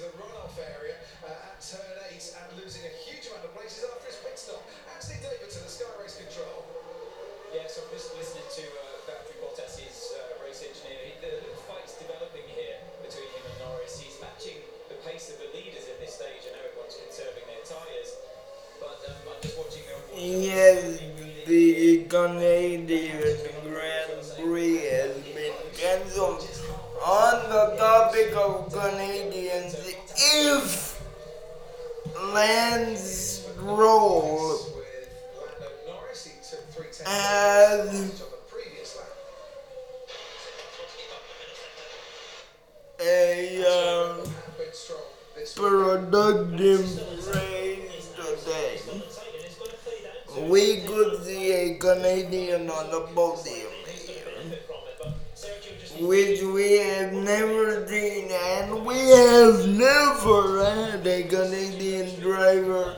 into the run-off area at turn 8 and losing a huge amount of places after his pit stop. Anthony Davidson, the Sky Race Control. Yeah, so I'm just listening to Valtteri Bottas, his race engineer. The fight's developing here between him and Norris. He's matching the pace of the leaders at this stage. I know everyone's conserving their tyres, but I'm just watching them. Yes, the Canadian Grand Prix has been cancelled. On the topic of Canadians, if Lance Stroll as a productive race today, we could see a Canadian on the podium here, which we have never seen, and we have never had a Canadian driver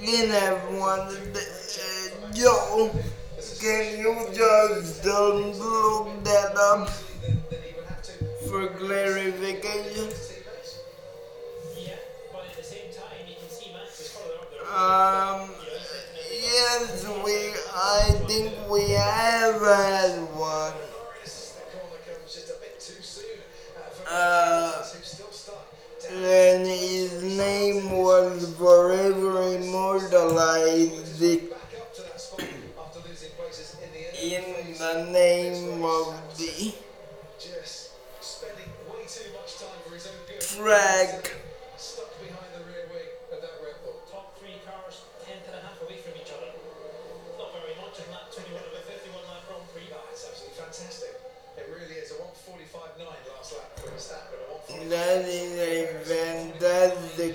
in F1. Joe, can you just look that up for clarification? Yeah, but at the same time, you can see Max is following up the yes, I think we have had one. And his name was forever immortalized in the name of the track. Stuck behind the rear wing of that Red Bull. Top three cars, 10th and a half away from each other. Not very much in that 21 of a 51 lap Grand Prix. That's absolutely fantastic. It really is a 1:45.9 last lap for Verstappen. That is a fantastic thing.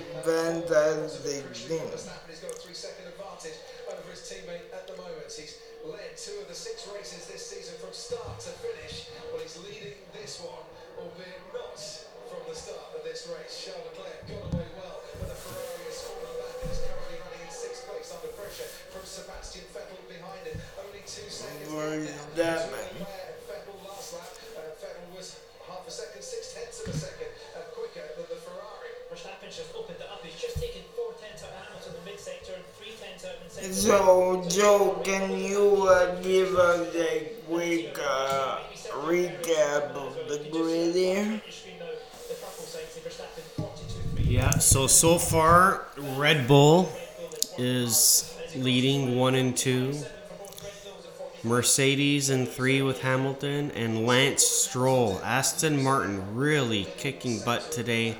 Verstappen's got a 3-second advantage over his teammate at the moment. He's led 2 of the 6 races this season from start to finish. Well, he's leading this one, albeit not from the start of this race. Charles Leclerc got away well, but the Ferrari has fallen back and is currently running in 6th place under pressure from Sebastian Vettel behind him. Only 2 seconds. Vettel last lap. Vettel was half a second, 0.6 of a second quicker than the Ferrari. Verstappen's just opened it up. He's just taken 0.4 out of Hamilton in the mid-sector and 0.3 out of mid-sector. So, Joe, can you give us a quick recap of the grid here? Yeah, so far, Red Bull is leading 1 and 2. Mercedes in 3 with Hamilton and Lance Stroll. Aston Martin really kicking butt today.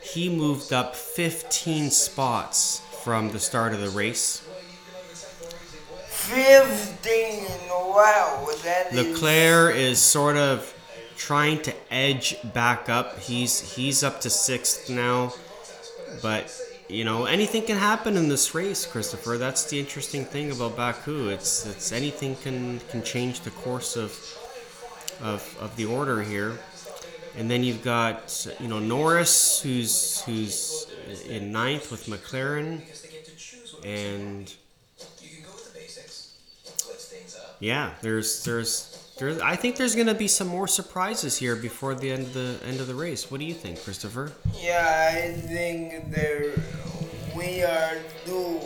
He moved up 15 spots from the start of the race. 15? Wow. Leclerc is sort of trying to edge back up. He's up to 6th now. But you know, anything can happen in this race, Christopher. That's the interesting thing about Baku. It's anything can change the course of the order here. And then you've got, you know, Norris, who's in 9th with McLaren, and yeah, there's I think there's going to be some more surprises here before the end of the race. What do you think, Christopher? Yeah, I think we are due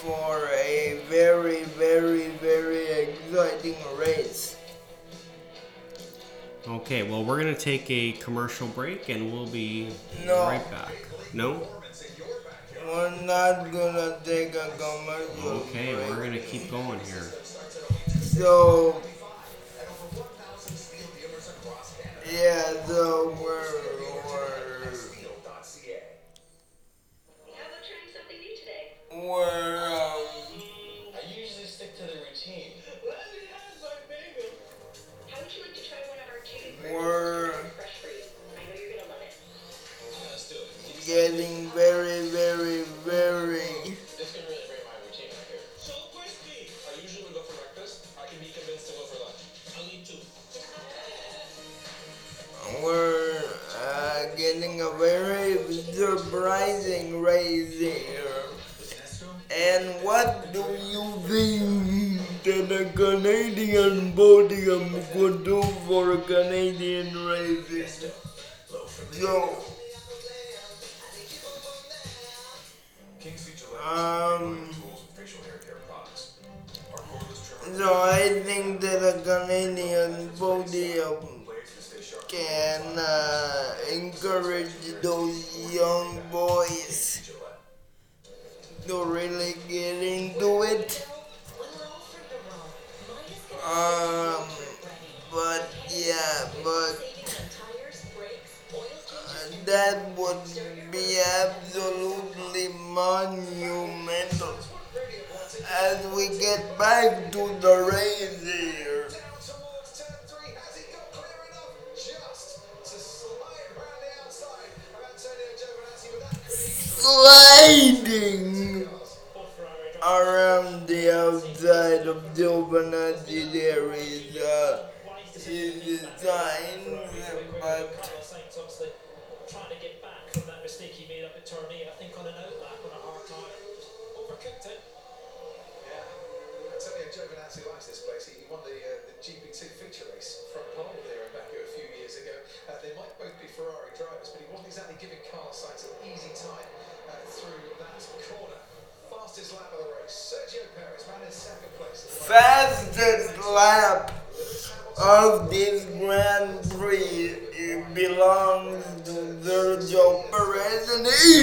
for a very, very, very exciting race. Okay, well, we're going to take a commercial break and we'll be right back. No? We're not going to take a commercial break. Okay, we're going to keep going here. So... yeah, the word. How about trying something new today? I usually stick to the routine. How would you like to try one of our chicken burgers? Fresh for you. I know you're gonna love it. Yeah, let's do it. Getting very, very, very. This could really break my routine right here. So crispy. I usually would go for breakfast. I can be convinced to go for lunch. I'll eat 2. We're getting a very surprising race here. And what do you think that a Canadian podium could do for a Canadian race? Yo. So I think that a Canadian podium can encourage those young boys to really get into it. But yeah, that would be absolutely monumental. As we get back to the race here. Sliding around the outside of the open axis there is a sign, but trying to get back from that mistake he made up at Torneo, I think on an outlap on a hard tire. Overcooked it. Yeah, I'll tell you, Giovinazzi likes this place. He won the GP2 feature race from Paul there in Baku a few years ago. They might both be Ferrari drivers, but he wasn't exactly giving Carlos Sainz an easy time through that corner. Fastest lap of the race, Sergio Perez ran in second place. Fastest lap of this Grand Prix, it belongs to Sergio Perez, and he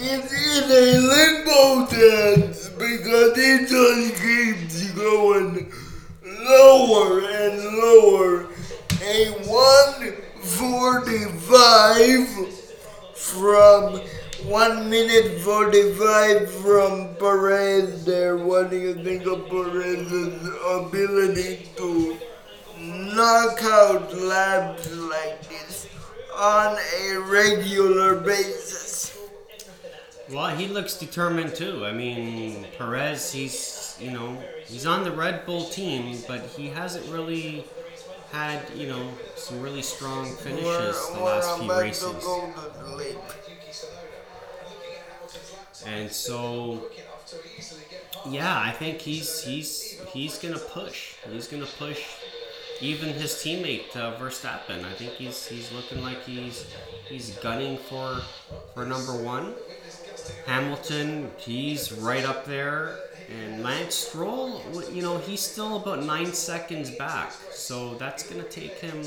is in a limbo dance because he just keeps going lower and lower. A 1:45 from 1:45 from Perez there. What do you think of Perez's ability to knockout laps like this on a regular basis? Well, he looks determined too. I mean, Perez, he's on the Red Bull team, but he hasn't really had, some really strong finishes the last few races. And so, yeah, I think he's gonna push. He's gonna push. Even his teammate Verstappen, I think he's looking like he's gunning for number one. Hamilton, he's right up there, and Lance Stroll, he's still about 9 seconds back, so that's gonna take him.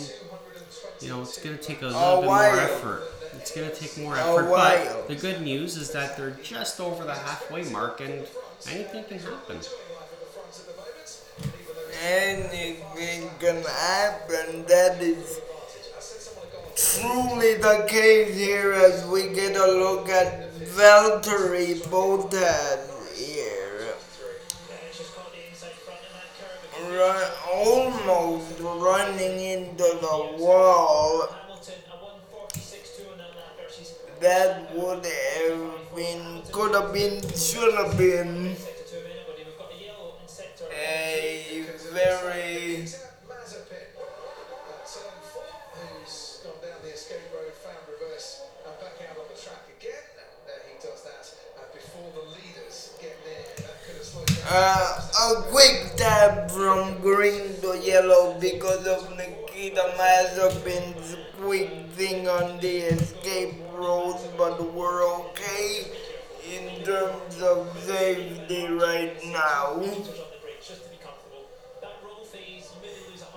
It's gonna take a little bit more effort. It's gonna take more effort, but the good news is that they're just over the halfway mark, and anything can happen. Anything can happen. That is truly the case here as we get a look at Valtteri Bottas here. Almost running into the wall. That would have been, could have been, should have been a very who's gone down the escape road, found reverse and back out on the track again. He does that before the leaders get there. That could have slowed down. A quick dab from green to yellow because of Nikita Mazepin's quick thing on the escape road, but we're okay in terms of safety right now.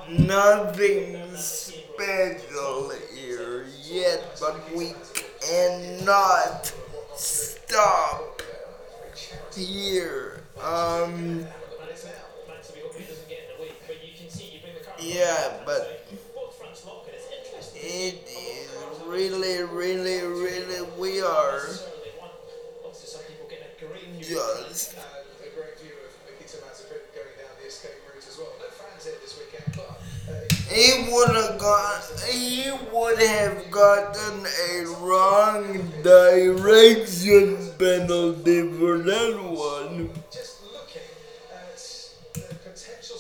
Nothing special here yet, but we cannot stop here. Yeah, but it is really we are just he would have gotten a wrong direction penalty for that one. Just looking at the potential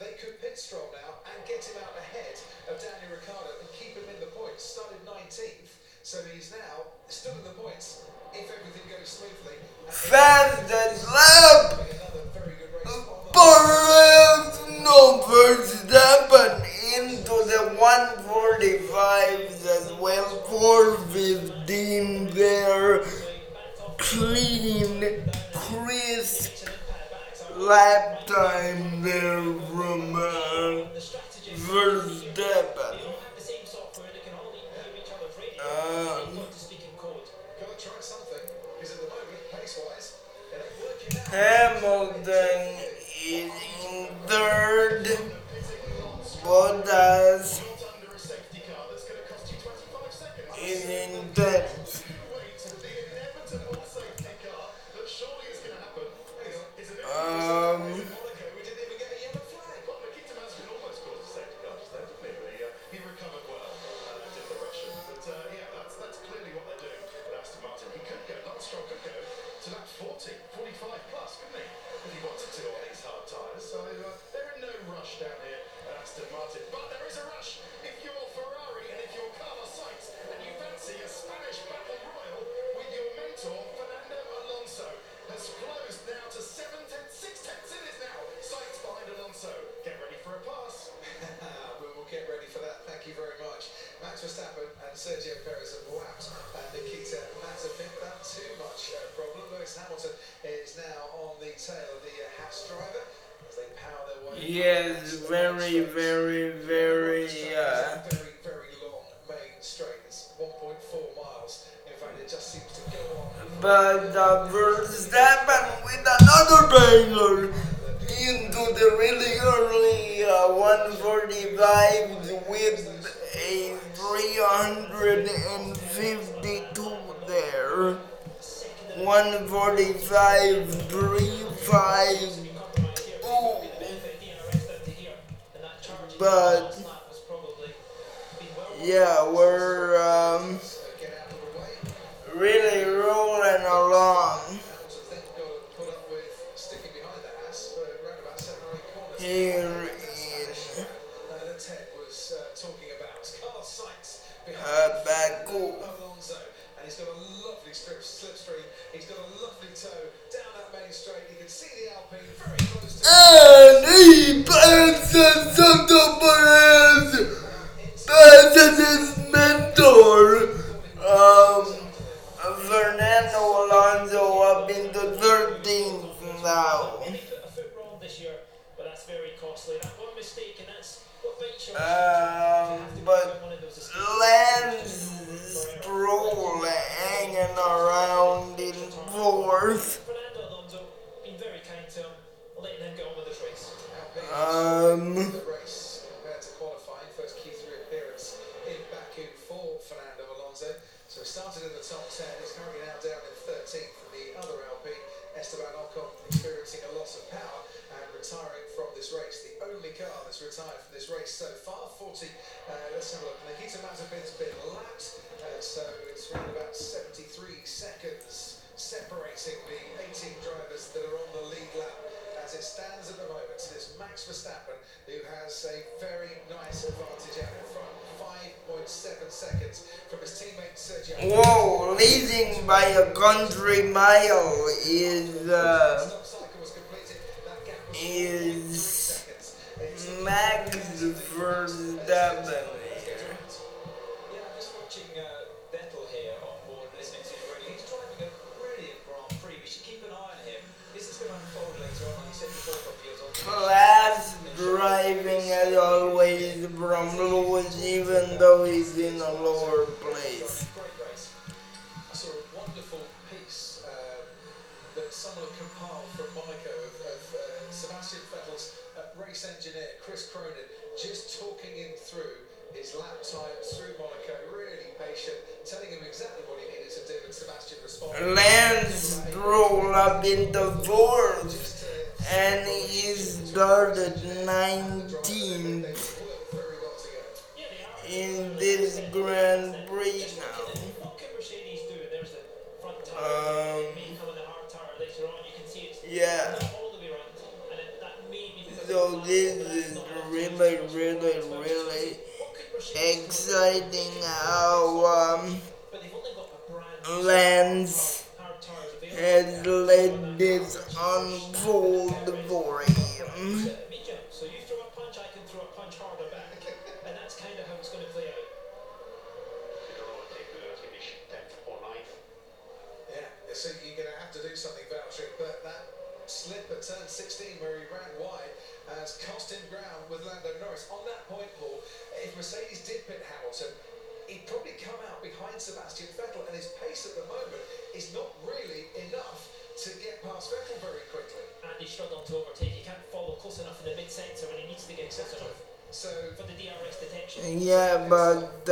they could pit Stroll now and get him out ahead of Daniel Ricciardo and keep him in the points. Started 19th, so he's now still in the points if everything goes smoothly. Fastest lap! Perez, no, Verstappen into the 1:45 35 as well, 415 there, clean, crisp lap time there from Verstappen. Hamilton is in third, Bottas is in tenth. Max Verstappen and Sergio Perez have whacked Nikita Latifi. That's too much problem. Lewis Hamilton is now on the tail of the Haas driver as they power their way. Yes, very long main straight. It's 1.4 miles. In fact, it just seems to go on. But Verstappen with another banger into the really early 145 with a 352 there, 145, 352, but yeah, we're really rolling along. Here is Baku. And he's got a lovely slipstream. He's got a lovely toe down that main straight. You can see the Alpine very close to. And he passes Sergio Perez, passes his mentor, Fernando Alonso, up into 13th now. A foot wrong this year, but that's very costly. That one mistake, and that's. But Lance Stroll hanging around in fourth. Fernando Alonso been very kind to him, letting him get on with this race. The race compared to qualifying, first Q3 appearance in Baku for Fernando Alonso. So he started in the top 10, he's currently now down in 13th for the other Alpine. Esteban Ocon experiencing a loss of power and retiring from this race. The only car that's retired from this race so far, 40. Let's have a look. Nikita Mazepin's been lapped, so it's around about 73 seconds separating the 18 drivers that are on the lead lap. As it stands at the moment, it's Max Verstappen who has a very nice advantage out in front. 5.7 seconds from his teammate Sergio. Whoa, leading by a country mile is Max Verstappen. Yeah, I'm just watching Vettel here on board listening to the radio. He's driving a brilliant Grand Prix. We should keep an eye on him. This is going to unfold later on. He said before for years on. Class driving as always from Lewis, even though he's in a lower place. Great race. I saw a wonderful piece that someone had compiled from Monaco of Sebastian Vettel's race engineer Chris Cronin just talking him through his lap times through Monaco, really patient, telling him exactly what he needed to do, and Sebastian responded. Lance Stroll up in the fourth, and he started 19th in this Grand Prix now. Yeah. So this is really exciting how Lance has let this unfold for him. So you throw a punch, I can throw a punch harder back, and that's kind of how it's going to play out. 2019, where he ran wide, has cost him ground with Lando Norris. On that point, Paul, if Mercedes did pit Hamilton, he'd probably come out behind Sebastian Vettel, and his pace at the moment is not really enough to get past Vettel very quickly. And he's struggling to overtake. He can't follow close enough in the mid-sector when he needs to get close enough. So for the DRS detention. Yeah, but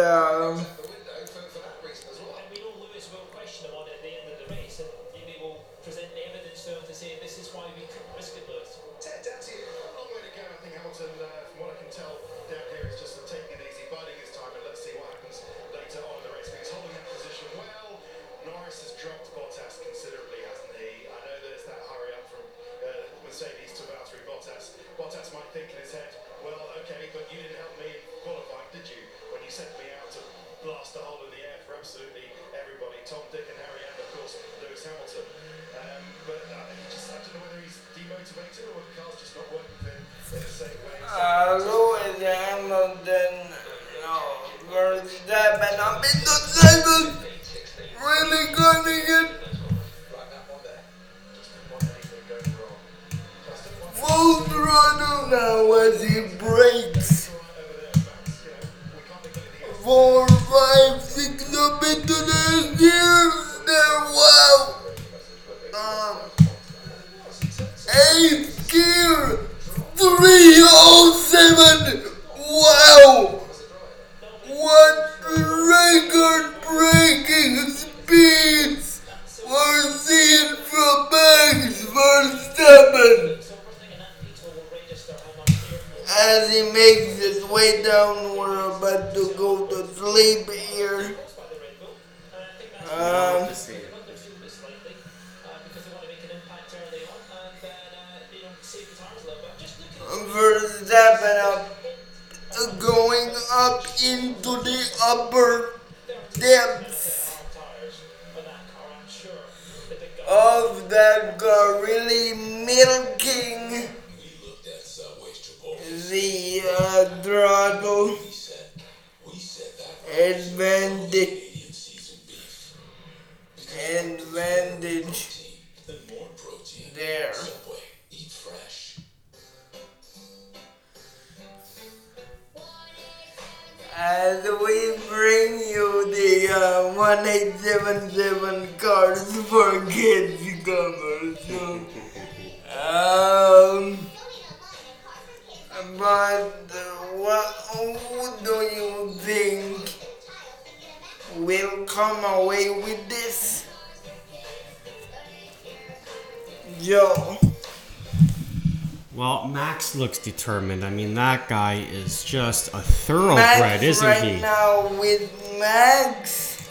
determined. I mean, that guy is just a thoroughbred, isn't he? Right now with Max,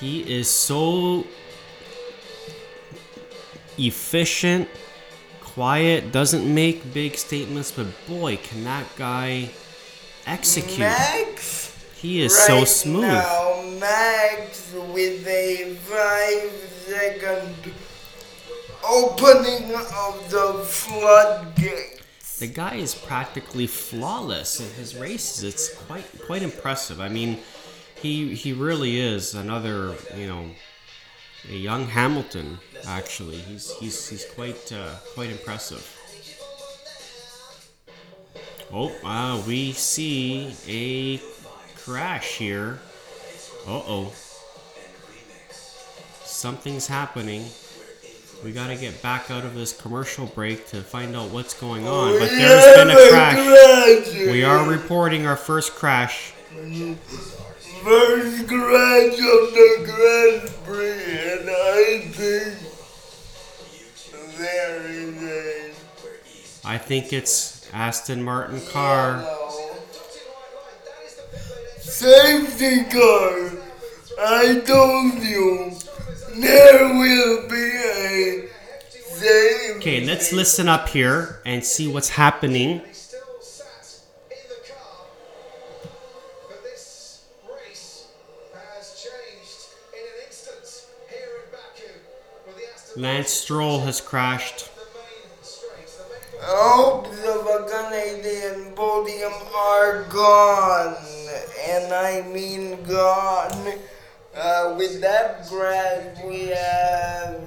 he is so efficient, quiet, doesn't make big statements, but boy, can that guy execute. Max, he is right so smooth. Now, Max with a 5-second opening of the floodgate. The guy is practically flawless in his races. It's quite impressive. I mean, he really is another, you know, a young Hamilton. Actually, he's quite impressive. Oh, we see a crash here. Uh-oh, something's happening. We gotta get back out of this commercial break to find out what's going on, but there's been a crash. We are reporting our first crash. First crash of the Grand Prix, and I think there is a... I think it's Aston Martin car. Safety car, I told you. There will be a... Okay, let's listen up here and see what's happening. Lance Stroll has crashed. I hope the Baganade and podium are gone. And I mean gone. With that grab, we have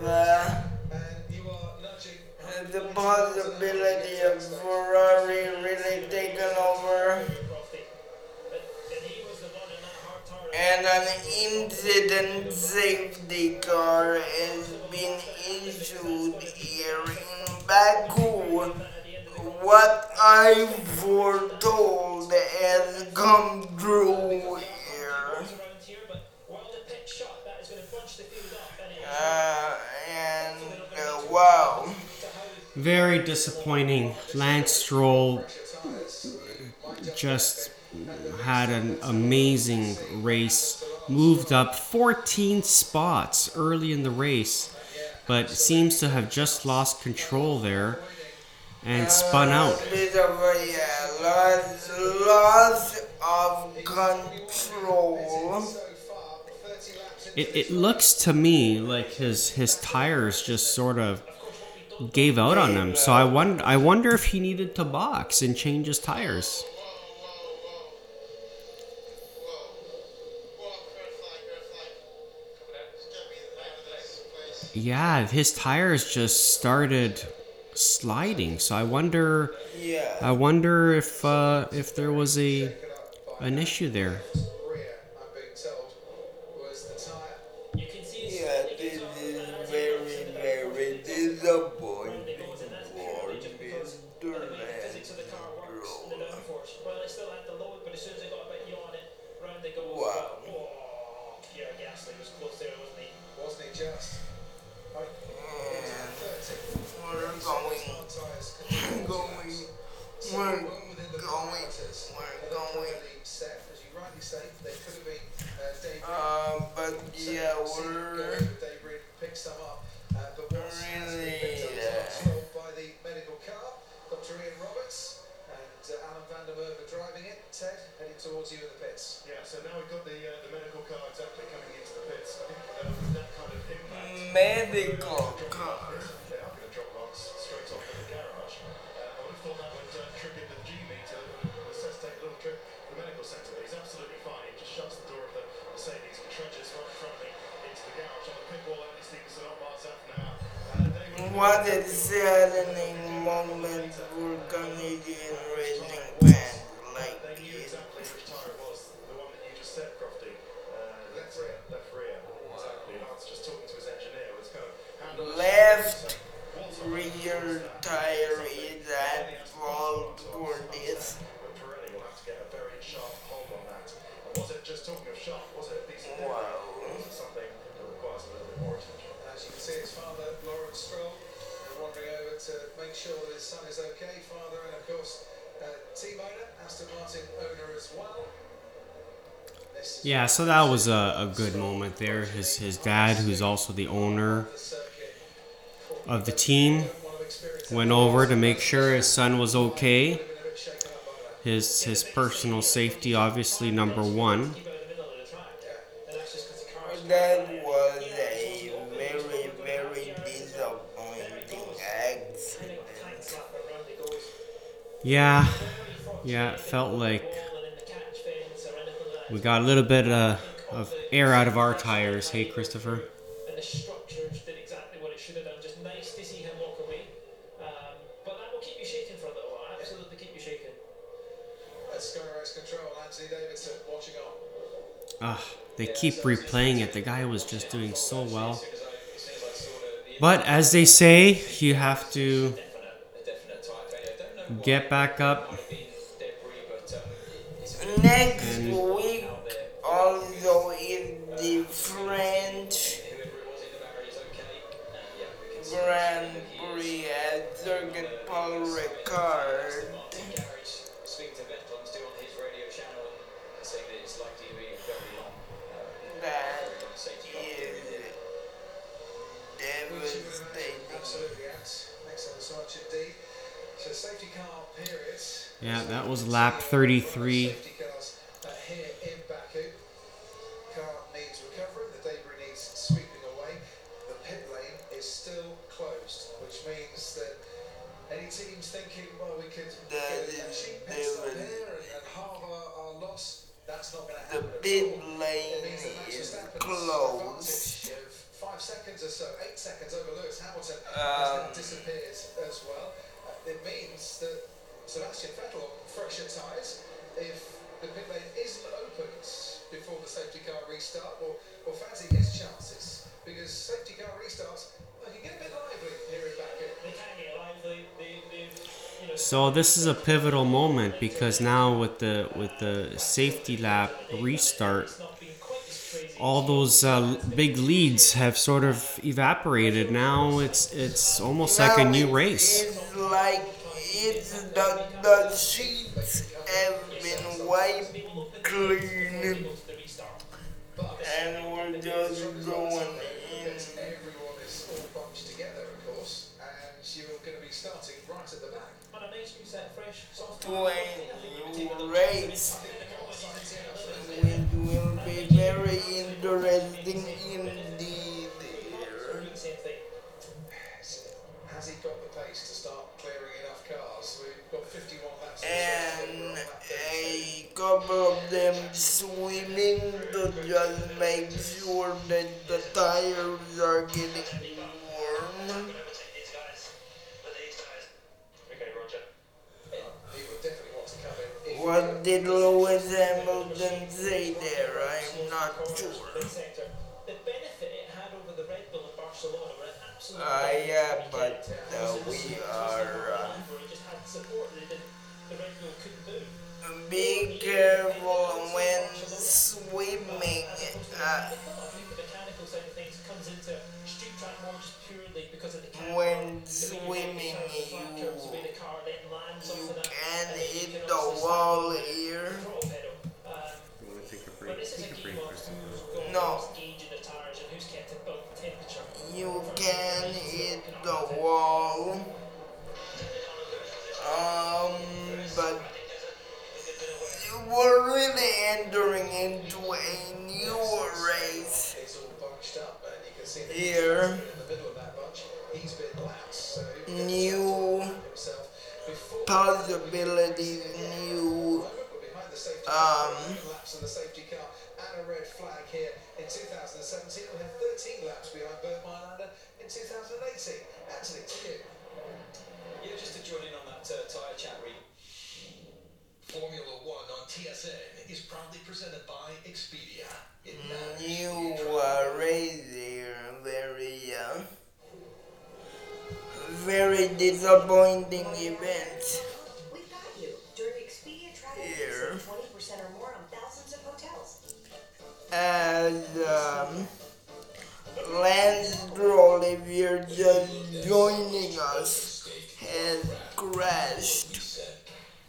the possibility of Ferrari really taking over. And an incident safety car has been issued here in Baku. What I foretold has come true here. Wow. Very disappointing. Lance Stroll just had an amazing race, moved up 14 spots early in the race, but seems to have just lost control there and spun out. A bit of a loss of control. It looks to me like his tires just sort of gave out on him. So I wonder if he needed to box and change his tires. Yeah, his tires just started sliding. So I wonder if there was an issue there. What a saddening moment for Canadian racing fans like this. Left rear tire is at fault for this. Pirelli will have to get a very sharp hold on that. Was it just talking of sharp? Was it decent? Something that requires a little bit more attention. As you can see, his father, Lawrence Stroll, wandering over to make sure that his son is okay. Father, and of course, team owner, Aston Martin owner as well. Yeah, so that was a good moment there. His dad, who's also the owner of the team, went over to make sure his son was okay. His personal safety, obviously, number one. That was a very, very disappointing accident. Yeah, it felt like we got a little bit of air out of our tires. Hey, Christopher. And the structure did exactly what it should have done. Just nice to see him walk away. But that will keep you shaken for a little while. Absolutely keep you shaken. That's Skyro's control. Anthony Davidson watching on. They keep replaying it. The guy was just doing so well. But as they say, you have to get back up. Next week also in the French Grand Prix at Circuit Paul Ricard. That is devastating. Yeah, that was lap 33. The pit lane is closed. 5 seconds or so, 8 seconds over Lewis Hamilton, as that disappears as well. It means that Sebastian Vettel, fresher tyres, if the pit lane isn't opened before the safety car restart, or fancy his chances, because safety car restarts, well, you get a bit lively here in Baku. They can get lively. So this is a pivotal moment, because now with the safety lap restart, all those big leads have sort of evaporated. Now it's almost now like a new race. It's like the sheets have been wiped clean, and we're just going in. Everyone is all bunched together, of course, and you're going to be starting right at the back. Race will be very interesting indeed. Has he got the pace to start clearing enough cars? We've got 51 laps, and a couple of them swimming to just make sure that the tires are getting warm. What did Lewis Hamilton say there? I'm not sure. The benefit it had over the Red Bull in Barcelona were an absolute. Yeah, but we are. Be careful when swimming. When swimming, you can hit the wall here. You want to take a break? Take a break for a second. No. You can hit the wall. But we're really entering into a new race here. New possibilities, new laps of the safety car and a red flag here in 2017. We have 13 laps behind Bernd Mayländer in 2018. Anthony, to you. Yeah, just to join in on that tyre chat read. Formula 1 on TSN is proudly presented by Expedia. You are right there, very young. Very disappointing event. We got you. During Expedia travel, you save 20% or more on thousands of hotels. As Lance Stroll, if you're just joining us, has crashed.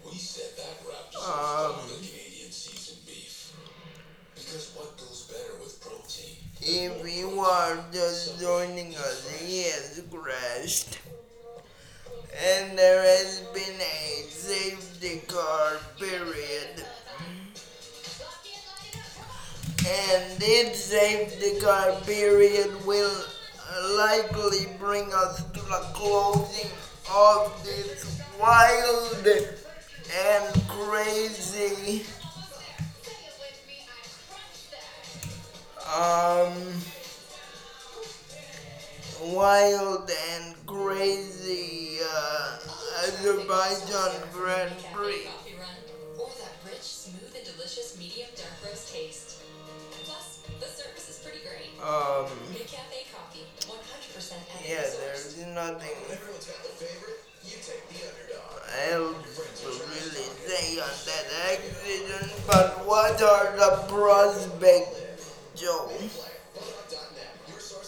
We said that wraps up the Canadian seasoned beef. Because what goes better with protein? If you are just joining us, he has crashed. And there has been a safety car period. And this safety car period will likely bring us to the closing of this wild and crazy wild and crazy Azerbaijan Grand Prix. Or that rich, smooth, and delicious medium dark roast taste. Plus, the service is pretty great. McCafe coffee, 100% at yeah, there's nothing. Everyone's got the favorite. You take the underdog. I'll really say on that accident, but what are the prospects, Joe?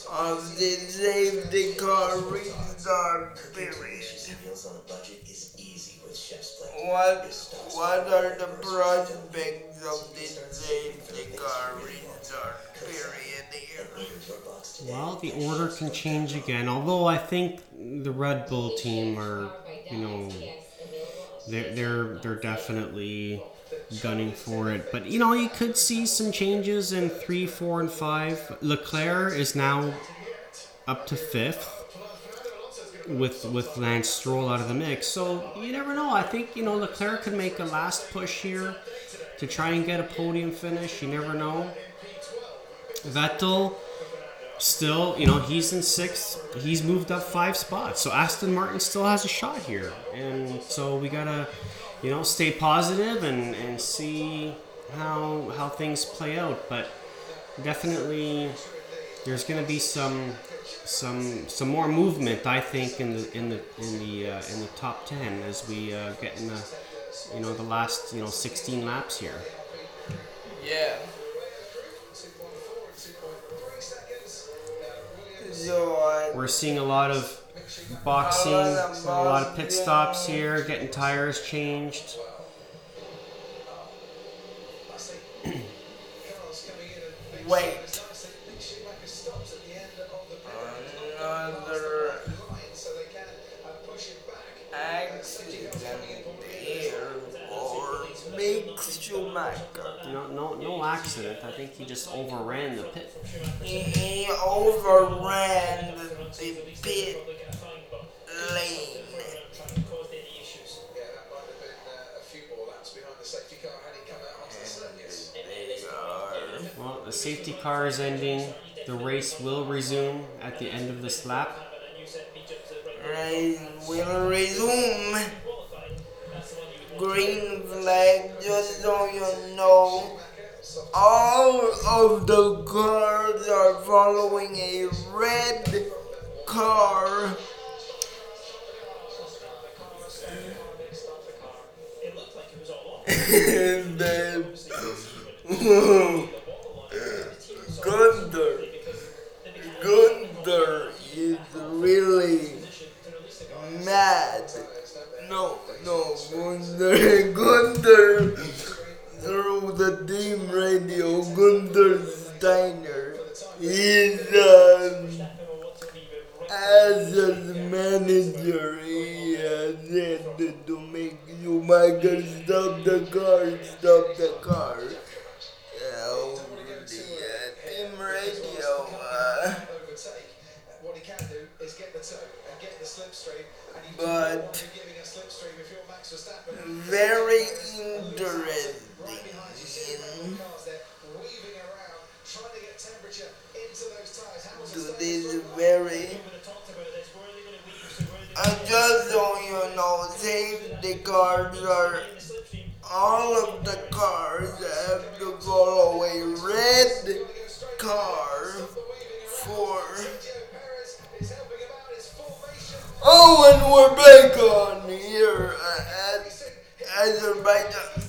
Of the safety car restart period. What are the prospects of the safety car restart period here? Well, the order can change again, although I think the Red Bull team are, you know, they're definitely gunning for it, but you know, you could see some changes in 3, 4, and 5. Leclerc is now up to 5th with Lance Stroll out of the mix, so you never know. I think, you know, Leclerc could make a last push here to try and get a podium finish. You never know. Vettel still, you know, he's in sixth. He's moved up 5 spots. So Aston Martin still has a shot here. And so we got to, you know, stay positive and see how things play out. But definitely there's going to be some more movement, I think, in the top 10 as we get in the last 16 laps here. Yeah. So we're seeing a lot of boxing, a lot of pit stops here, getting tires changed. Wait. Another accident there for Mick Schumacher. No accident. I think he just overran the pit. He overran the pit lane. Well, the safety car is ending. The race will resume at the end of this lap. Race will resume. Green flag, just so you know. All of the cars are following a red car. And then Gunther is really mad. No, Gunther through the team radio, Gunther Steiner is as a manager, he said to make Schumacher stop the car. Radio. What he can do is get the toe and get the slipstream, but very interesting. To this very, and just so you know, safety cars are. All of the cars have to follow a red car for... Oh, and we're back on here at Azerbaijan.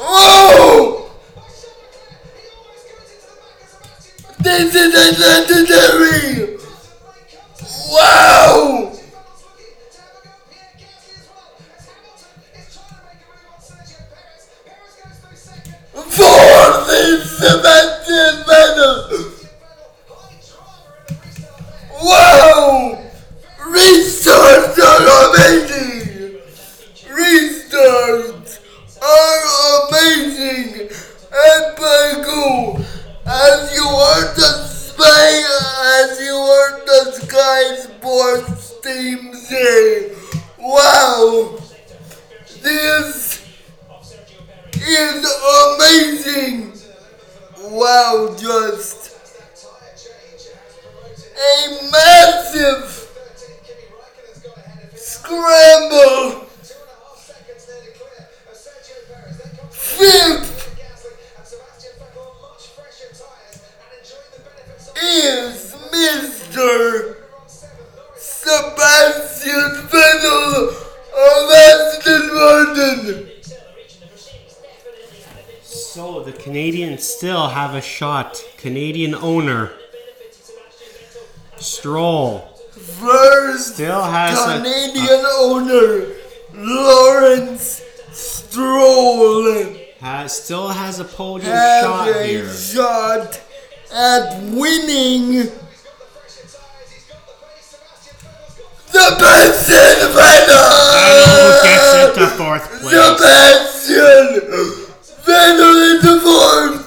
Oh! This is legendary! Wow! Fourth is Sebastian Vettel! Wow! Restarts are amazing! Restarts are amazing at Baku, as you heard the Sky Sports team say, wow, this is amazing. Wow, just a massive scramble. 5th is Mr. Sebastian Vettel of Aston Martin. So the Canadians still have a shot. Canadian owner Stroll. First still has Canadian owner Lawrence Stroll. Still has a podium shot here. Has a shot at winning the Benson Vettel. Vettel gets into 4th place. The Benson Vettel into 4th.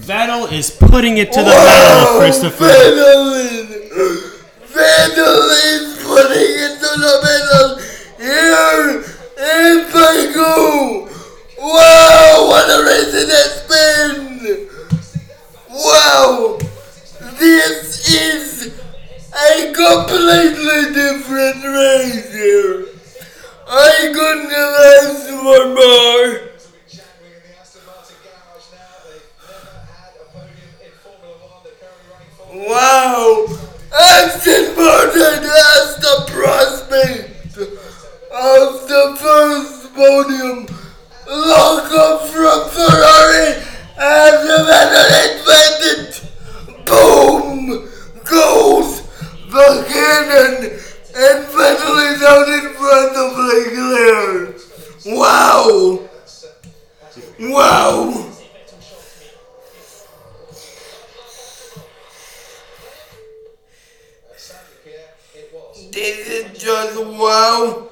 Vettel is putting it to the metal, Christopher. Vettel is putting it to the metal here in Baku. Wow, what a race it has been. Wow, this is a completely different race here. I couldn't have asked for more. Wow! Aston Martin has the prospect of the first podium. Lock up from Ferrari and the Vettel advantage. Boom! Goes the cannon and Vettel is out in front of Leclerc. Wow! Wow! This is just wow.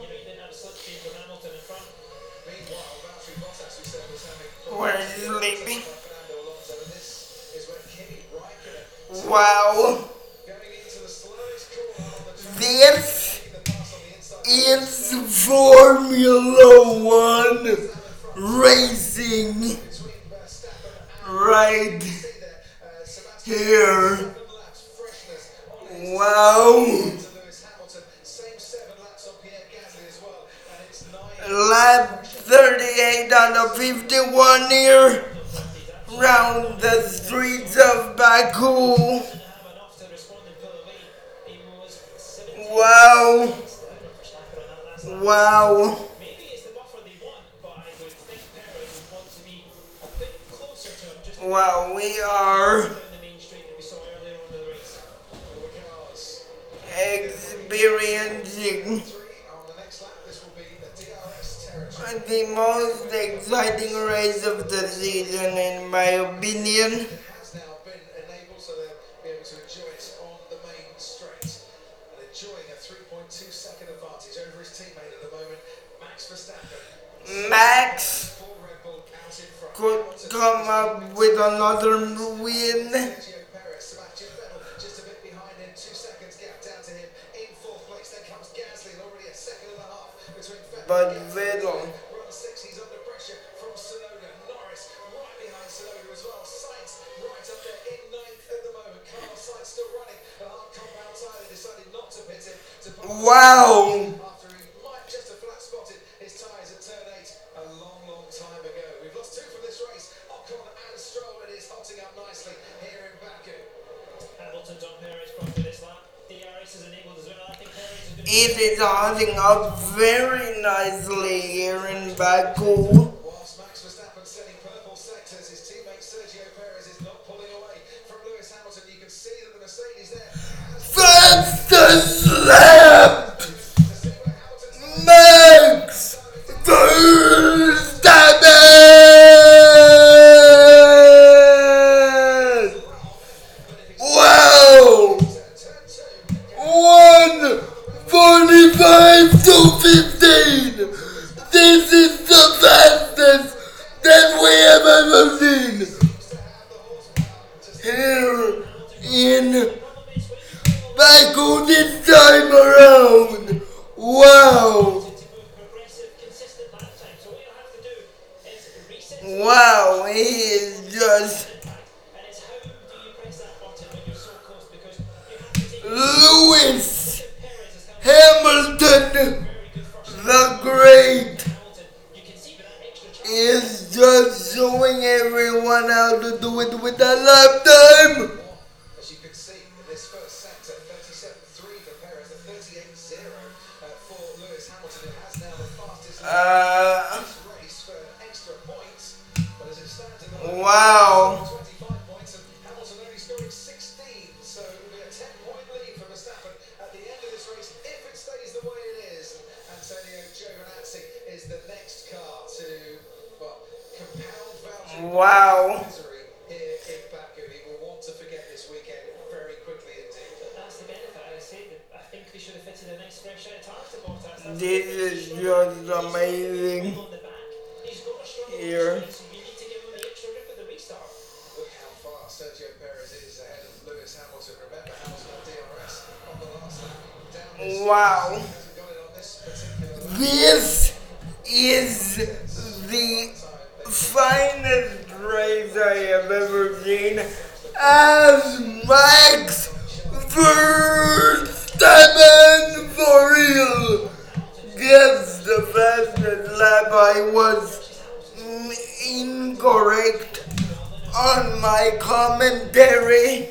We're sleeping. Wow. This is Formula One racing right here. Wow. Lap 38 out of 51 here, round the streets of Baku. Wow. Wow. Wow, we are experiencing the most exciting race of the season, in my opinion. It has now been enabled, so they're able to enjoy it on the main straight. And enjoying a 3.2-second advantage over his teammate at the moment, Max Verstappen. Max could come up with another win. Sergio Perez, Sebastian Vettel, just a bit behind him, 2 seconds gap down to him. In fourth place, there comes Gasly, already a second and a half between Vettel. But Vettel. Wow! After he might just have flat spotted his tyres at turn 8 a long, long time ago. We've lost two from this race. Ocon and Stroll, and it's hotting up nicely here in Baku. Hamilton's on Perez prompted this lap. The race is enabled as well. I think Perez is going to it is hotting up very nicely here in Baku. Whilst Max Verstappen setting purple sectors, his teammate Sergio Perez is not pulling away from Lewis Hamilton. You can see that the Mercedes there. That's the slap! Max Verstappen! Wow! 1:45.2:15! This is the fastest that we have ever seen here in Baku this time around. Wow! Wow, he is just Lewis Hamilton the Great is just showing everyone how to do it with a lifetime. As you can see, this first sector, 37.3 for Perez, and 38.0 for Lewis Hamilton, who has now the fastest race for extra points. Wow. 25 points and Hamilton only scoring 16, so it will be a 10-point lead for Verstappen at the end of this race if it stays the way it is. Antonio Giovinazzi is the next car to compound Valtteri. Wow. Here in Baku, he will want to forget this weekend very quickly indeed. That's the benefit I see. I think we should have fitted a nice fresh out after Bottas. This is just amazing. Here. Look how Wow. This is the finest race I have ever seen as Max Verstappen for real gets the fastest lap. I was incorrect on my commentary.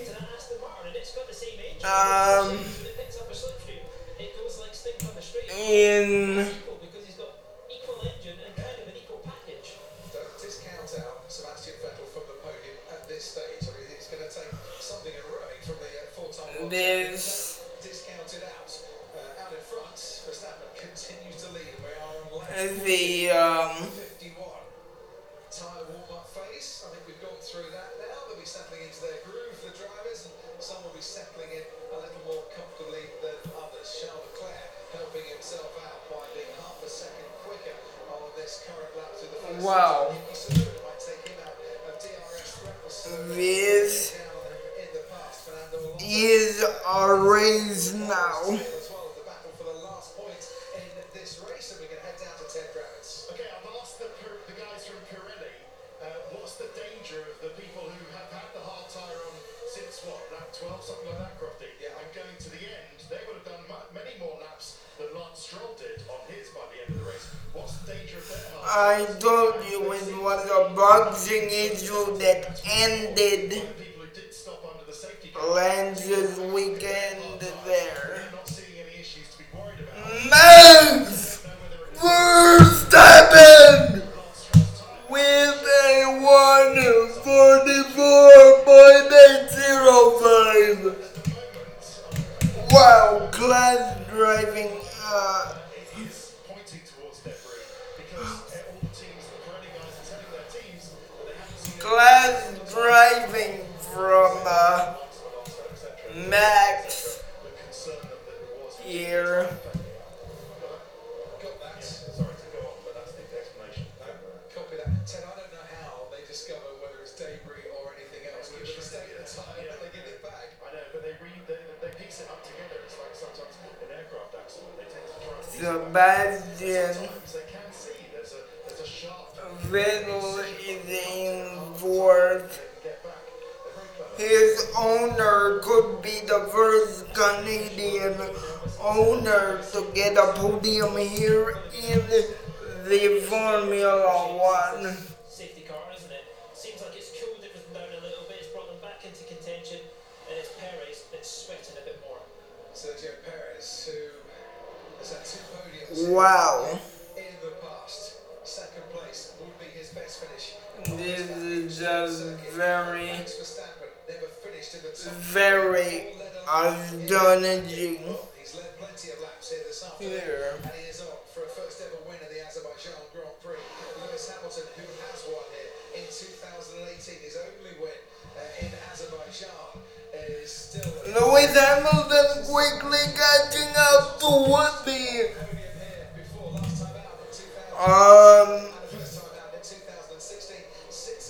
In because he's got equal engine and kind of an equal package. Don't discount out Sebastian Vettel from the podium at this stage. I mean, it's going to take something heroic from the four-time discounted out in front. Verstappen continues to lead. We are on the 51 tire warm-up phase. I think we've gone through that now. They'll be settling into their groove, the drivers, and some will be settling in a little more comfortably than others. Charles Leclerc helping himself out by being half a second quicker on this current lap to the first. Wow. This is our race now. The battle for the last point in this race, and we're going to head down to 10 rounds. Okay, I've asked the guys from Pirelli, what's the danger of the people who have had the hard tyre on since what, lap 12, something like that, Crofty? Yeah, and going to the end, they would have done many more laps than Lance Stroll did on his by the end of the race. What's the danger of their hard tyre? I told you it was a boxing issue that ended Lance's weekend there. Max Verstappen with a 1:44.805. Wow, class driving. He's pointing towards debris because all the teams, the Pirelli guys are telling their teams that they haven't seen class driving from Max here. Sebastian Vettel is in fourth. His owner could be the first Canadian owner to get a podium here in the Formula One. Safety car, isn't it? Seems like it's cooled everything down a little bit. It's brought them back into contention, and it's Perez that's sweating a bit more. Sergio Perez, who has had two podiums in the past. Second place would be his best finish. This is just very astonishing. He's led plenty of laps here this afternoon, and he is on for a first ever win in the Azerbaijan Grand Prix. Lewis Hamilton, who has won here in 2018, his only win in Azerbaijan. Lewis Hamilton quickly catching up to Woody.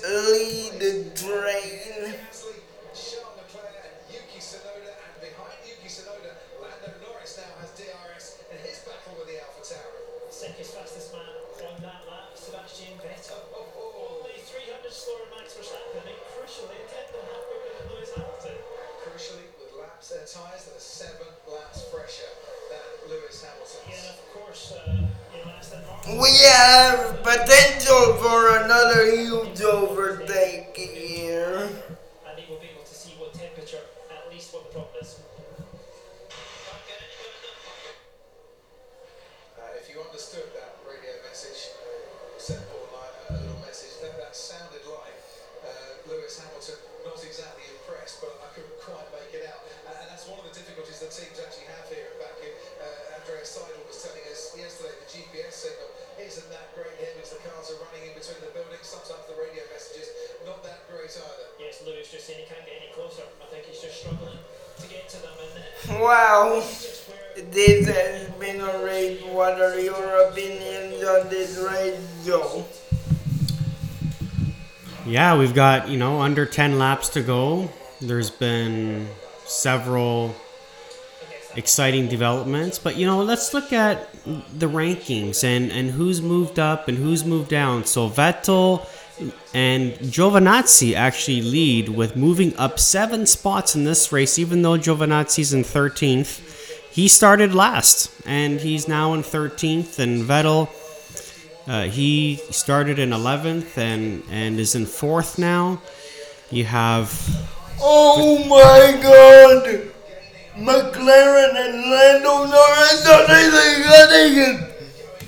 Lead the train. Charles Leclerc and Yuki Tsunoda, and behind Yuki Tsunoda, Lando Norris now has DRS in his battle with the AlphaTauri. Second fastest man on that lap, Sebastian Vettel. Only 300 slower Max Verstappen, and crucially a tenth and a half quicker than Lewis Hamilton. Crucially, with laps and tyres that are 7 laps fresher than Lewis Hamilton. Yeah, and of course, we have potential for another huge overtake here. I think we'll be able to see what temperature, at least what the problem is. If you understood that radio message, sent Paul and I a little message, that sounded like Lewis Hamilton not exactly impressed, but I couldn't quite make it out. And that's one of the difficulties the teams actually have here at Baku. Andreas Seidel was telling us yesterday the GPS signal isn't that great here because the cars are running in between the buildings. Sometimes the radio messages not that great either. Yes, Lewis just saying he can't get any closer. I think he's just struggling to get to them. And wow, this has been a race. What are your opinions on this race, Joe? Yeah, we've got, under 10 laps to go. There's been several exciting developments, but let's look at the rankings and who's moved up and who's moved down. So Vettel and Giovinazzi actually lead with moving up 7 spots in this race, even though Giovinazzi's in 13th. He started last, and he's now in 13th, and Vettel, he started in 11th and is in 4th now. You have... Oh my God! McLaren and Lando Norris are really gunning it!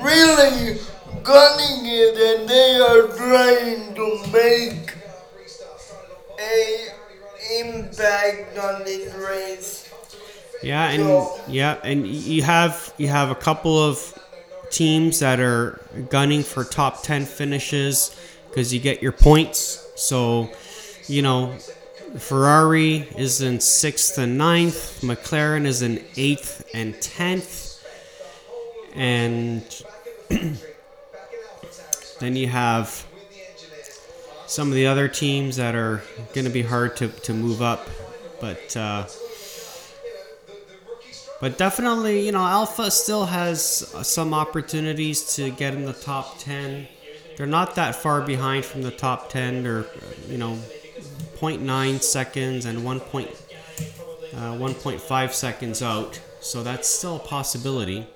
Really gunning it, and they are trying to make a... impact on this race. Yeah, and you have a couple of teams that are gunning for top 10 finishes because you get your points. So, Ferrari is in 6th and 9th. McLaren is in 8th and 10th. And then you have some of the other teams that are going to be hard to move up, but definitely, Alpha still has some opportunities to get in the top 10. They're not that far behind from the top 10, or 0.9 seconds and 1.5 seconds out. So that's still a possibility.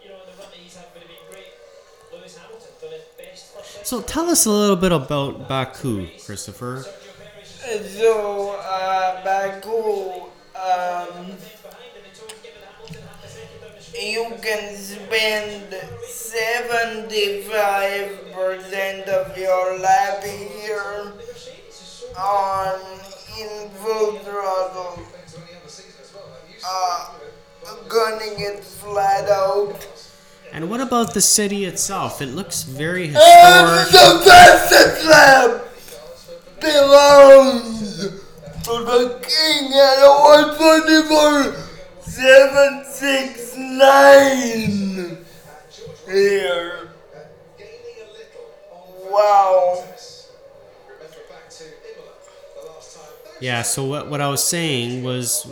So tell us a little bit about Baku, Christopher. So, Baku, you can spend 75% of your lap here on in full throttle, gunning it flat out. And what about the city itself? It looks very historic. And the fastest lap belongs to the king at 1:24.769 here. Wow. Yeah. So what I was saying was.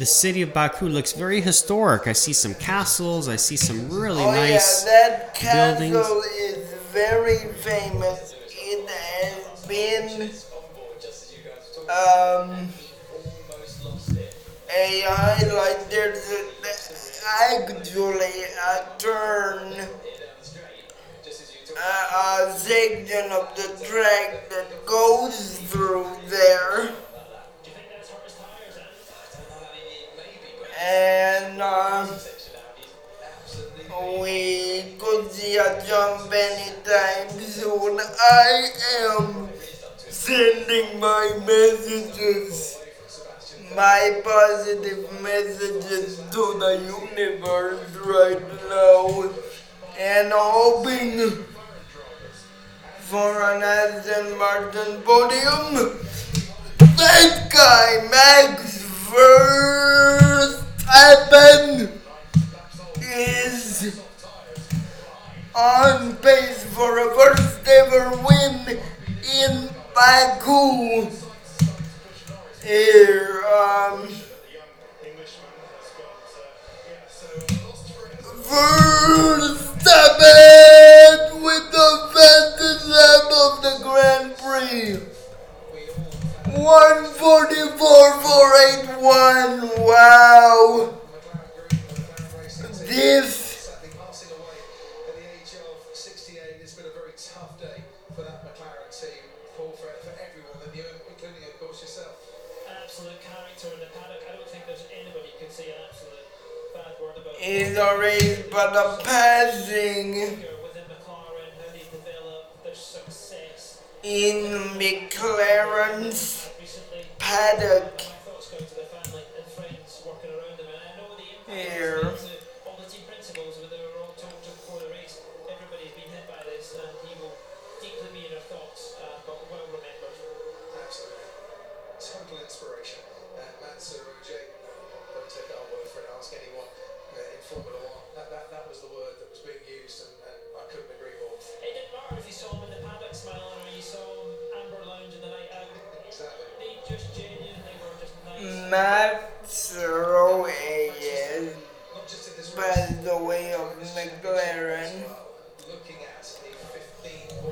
The city of Baku looks very historic. I see some castles. I see some really nice buildings. That castle is very famous. It has been a highlight. There's actually a turn, a section of the track that goes through there. And we could see a jump anytime soon. I am sending my messages, my positive messages to the universe right now, and hoping for an Aston Martin podium. That guy, Max Verstappen, is on pace for a first ever win in Baku. Here, Verstappen with the fastest lap of the Grand Prix. 1:44.481. Wow! This is a race, but the passing in McLaren's paddock here. Saw him in the paddock smiling, or you saw Amber Lounge in the Not throw a yes, but the way of McLaren.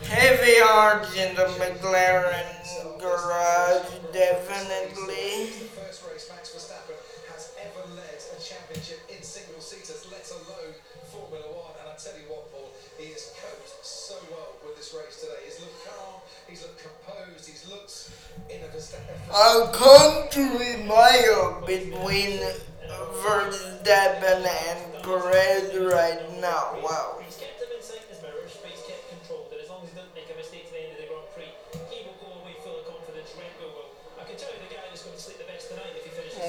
Heavy arch in the McLaren garage, definitely. First race Max Verstappen has ever led a championship in single seaters, let alone Formula One. And I tell you what, Paul, he has coped so well with this race today. He's looked calm, he's looked composed, he's looked in a Verstappen. A country mile between Verstappen and Perez right now. Wow.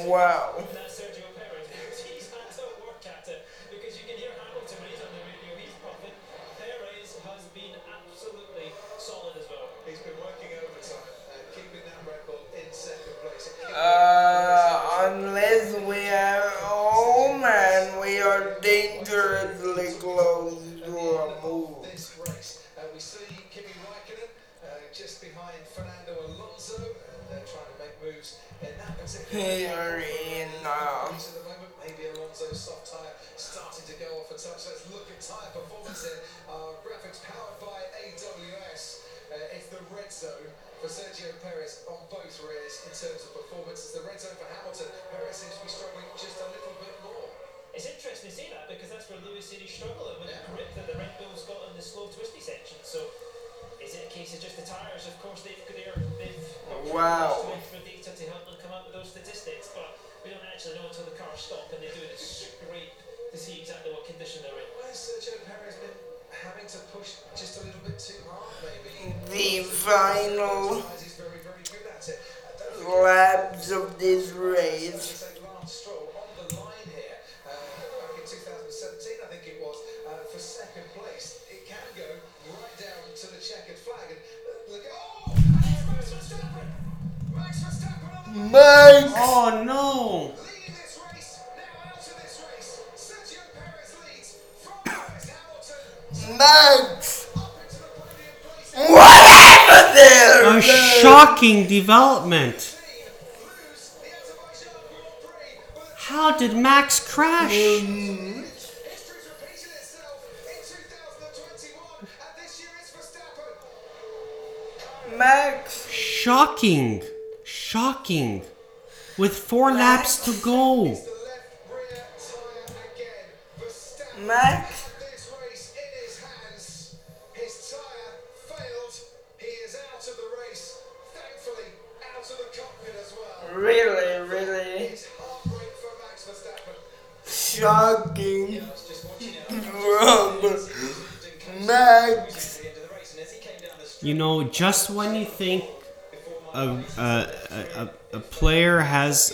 Wow. Sergio Perez, he's had to work at it because you can hear Hamilton when he's on the radio, he's puffing. Perez has been absolutely solid as well. He's been working overtime and keeping that Red Bull in second place. Unless we are, oh man, we are dangerously close to a move. This race, we see Kimi Raikkonen just behind Fernando Alonso, and they're trying to make moves. Here in now. Maybe Alonso's soft tyre starting to go off a touch. Let's look at tyre performance here. Graphics powered by AWS. It's the red zone for Sergio Perez on both rears in terms of performance. It's the red zone for Hamilton. Perez seems to be struggling just a little bit more. It's interesting to see that because that's where Lewis said he's struggling with the grip that the Red Bull's got in the slow twisty section. So is it a case of just the tyres? Of course, they've wow. For data to help them come up with those statistics, but we don't actually know until the cars stop and they do it. It's great to see exactly what condition they're in. Why has Sergio Perez been having to push just a little bit too hard, maybe? The final laps of this race. Lance Stroll on the line here back in 2017, I think it was, for second place. It can go right down to the checkered flag. And look at, oh! Max Verstappen! Max Verstappen on the Max! Oh no! Leading this race, now out of this race. Sergio Perez leads from Lewis Hamilton. Max! Up into the podium place. What happened there? A shocking development. How did Max crash? Max. Shocking. With four laps to go. Max. His tire failed. He is out of the race. Thankfully, out of the cockpit as well. Really. It's heartbreak for Max Verstappen. Shocking. From Max. You know, just when you think a player has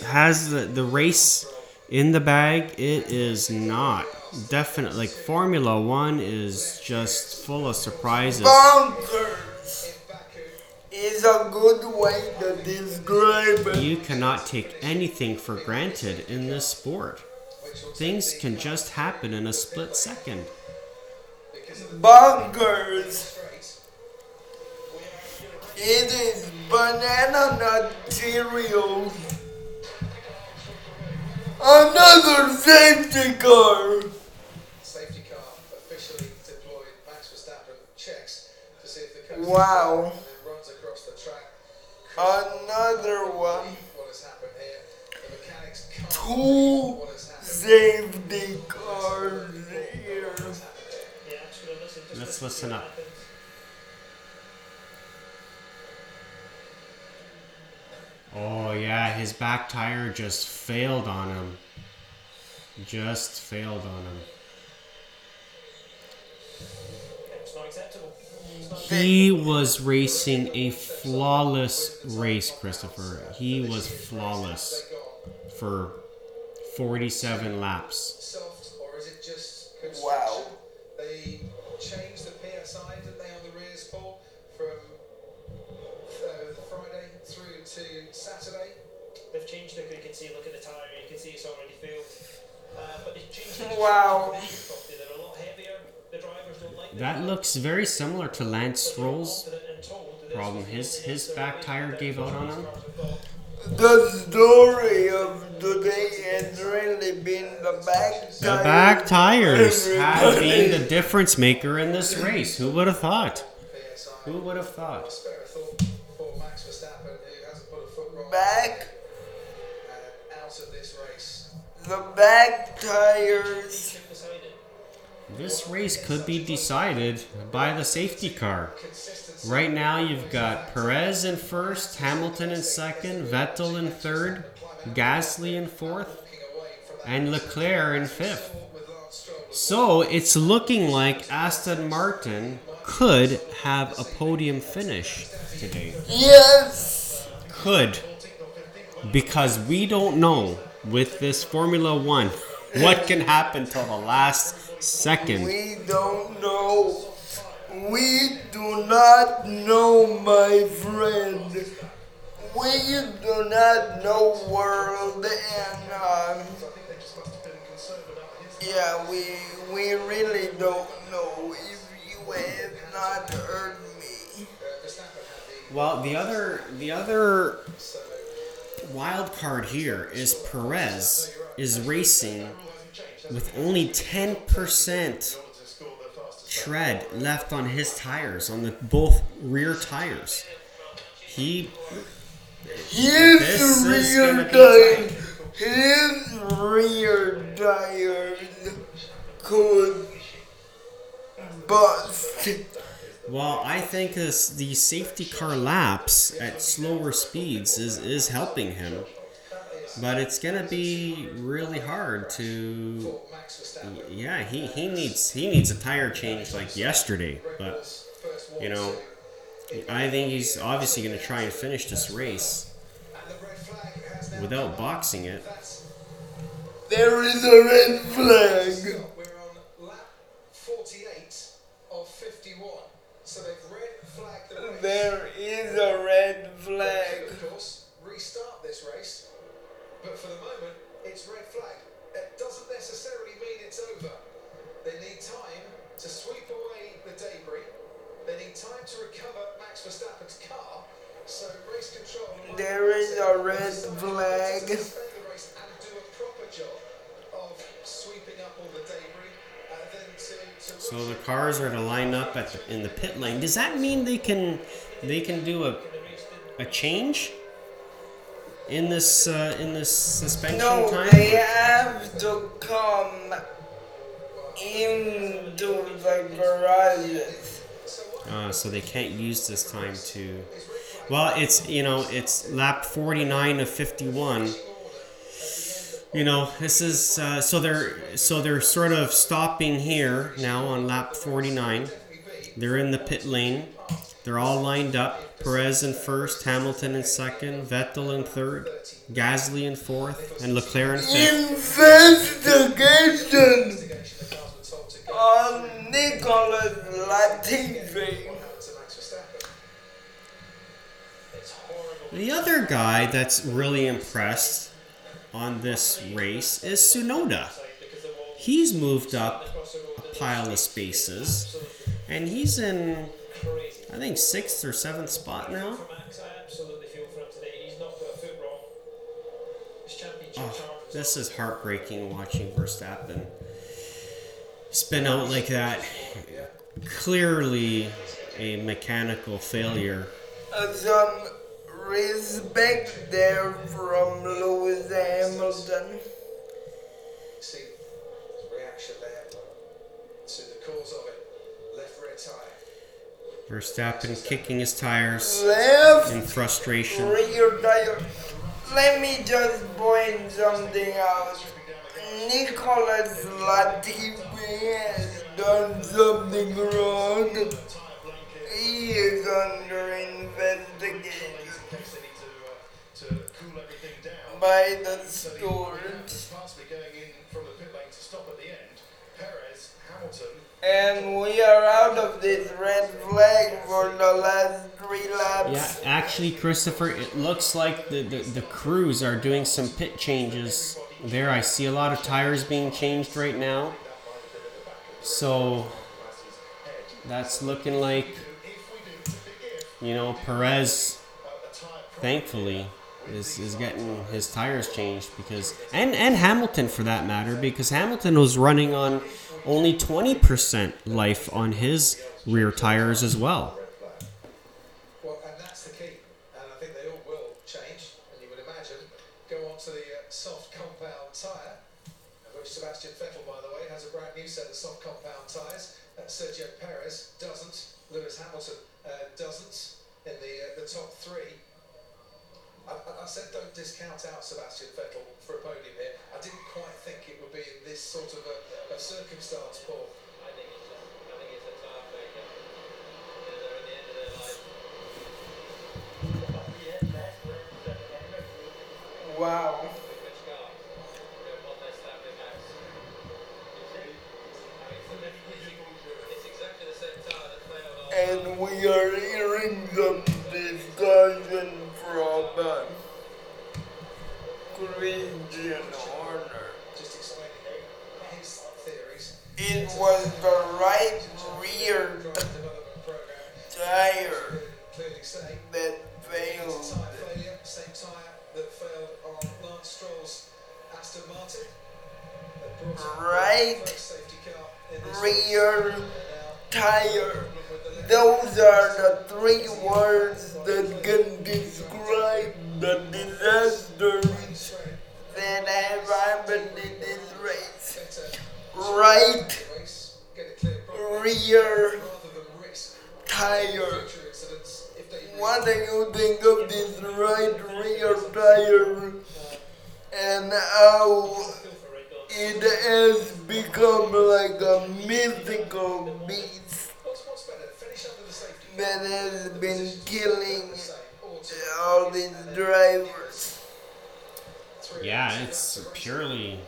the race in the bag, it is not. Definitely, like Formula One is just full of surprises. Bonkers is a good way to describe it. You cannot take anything for granted in this sport. Things can just happen in a split second. Bonkers. It is banana nut cereal. Another safety car. Safety car officially deployed. Max Verstappen checks to see if the coach wow. Runs across the track. Another one. What has happened here? The mechanics can't believe what has happened. Safety cars here. Let's listen up. Oh yeah, his back tire just failed on him. It's not acceptable. He was racing a flawless race, Christopher. He was flawless for 47 laps. Or is it just wow. They changed the PSI, didn't they, on the rear spool from Friday through to Saturday. They've changed it, you can see, look at the tyre, you can see it's already failed. But they've changed it. Wow. They're a lot heavier. The drivers don't like that. Looks very similar to Lance Stroll's problem. His back tyre gave out on him. The story of today has really been the back tires. The back tires have been the difference maker in this race. Who would have thought? Who would have thought? For Max Verstappen, who hasn't put a foot wrong out of this race. The back tires. This race could be decided by the safety car. Right now you've got Perez in first, Hamilton in second, Vettel in third, Gasly in fourth, and Leclerc in fifth. So it's looking like Aston Martin could have a podium finish today. Yes! Could. Because we don't know with this Formula One what can happen till the last second. We don't know. We do not know, my friend. We do not know, world, and yeah, we really don't know. If you have not heard me. Well, the other wild card here is Perez is racing with only 10%. Tread left on his tires, on the both rear tires. His rear tires. His rear tires could bust. Well, I think the safety car laps at slower speeds is helping him. But it's gonna be really hard to. Yeah, he needs a tire change like yesterday. But you know, I think he's obviously gonna try and finish this race without boxing it. There is a red flag. We're on lap 48 of 51, so they've red flagged the race. There is a red flag. Of course, restart this race. But for the moment, it's red flag. It doesn't necessarily mean it's over. They need time to sweep away the debris. They need time to recover Max Verstappen's car. So race control. There is a red flag. And do a proper job of sweeping up all the debris. So the cars are to line up in the pit lane. Does that mean they can do a change? In this suspension time? No, they have to come into the garages. So they can't use this time to... Well, it's lap 49 of 51. You know, this is... So they're sort of stopping here now on lap 49. They're in the pit lane. They're all lined up. Perez in first, Hamilton in second, Vettel in third, Gasly in fourth, and Leclerc in fifth. Investigation on Nicholas Latifi. The other guy that's really impressed on this race is Tsunoda. He's moved up a pile of spaces, and he's in... I think 6th or 7th spot now. Oh, this is heartbreaking watching Verstappen spin out like that. Clearly a mechanical failure. Some respect there from Lewis Hamilton. See his reaction there to the cause of it. Left rear tire. Verstappen kicking his tires in frustration. Rear tire. Let me just point something out. Nicholas Latifi has done something wrong. He is under investigation by the stewards. And we are out of this red flag for the last 3 laps. Yeah, actually, Christopher, it looks like the crews are doing some pit changes there. I see a lot of tires being changed right now. So that's looking like, you know, Perez, thankfully, is getting his tires changed, because and Hamilton for that matter, because Hamilton was running on only 20% life on his rear tires as well. Well, and that's the key, and I think they all will change. And you would imagine go on to the soft compound tire, which Sebastian Vettel, by the way, has a brand new set of soft compound tires. Sergio Perez doesn't. Lewis Hamilton doesn't. In the top three. I said don't discount out Sebastian Vettel for a podium here. I didn't quite think it would be in this sort of a circumstance, Paul. I think it's a tire faker. You know, they're at the end of their life. Wow. And we are hearing the discussion from Christian Horner. Just explaining his theories. It was the right rear tire that failed. Same tire that failed on Lance Stroll's Aston Martin. Right rear tire. Those are the three words that can describe the disasters that have happened in this race. Right rear tire. What do you think of this right rear tire and how it has become like a mythical beast that has been killing all these drivers? Yeah, it's purely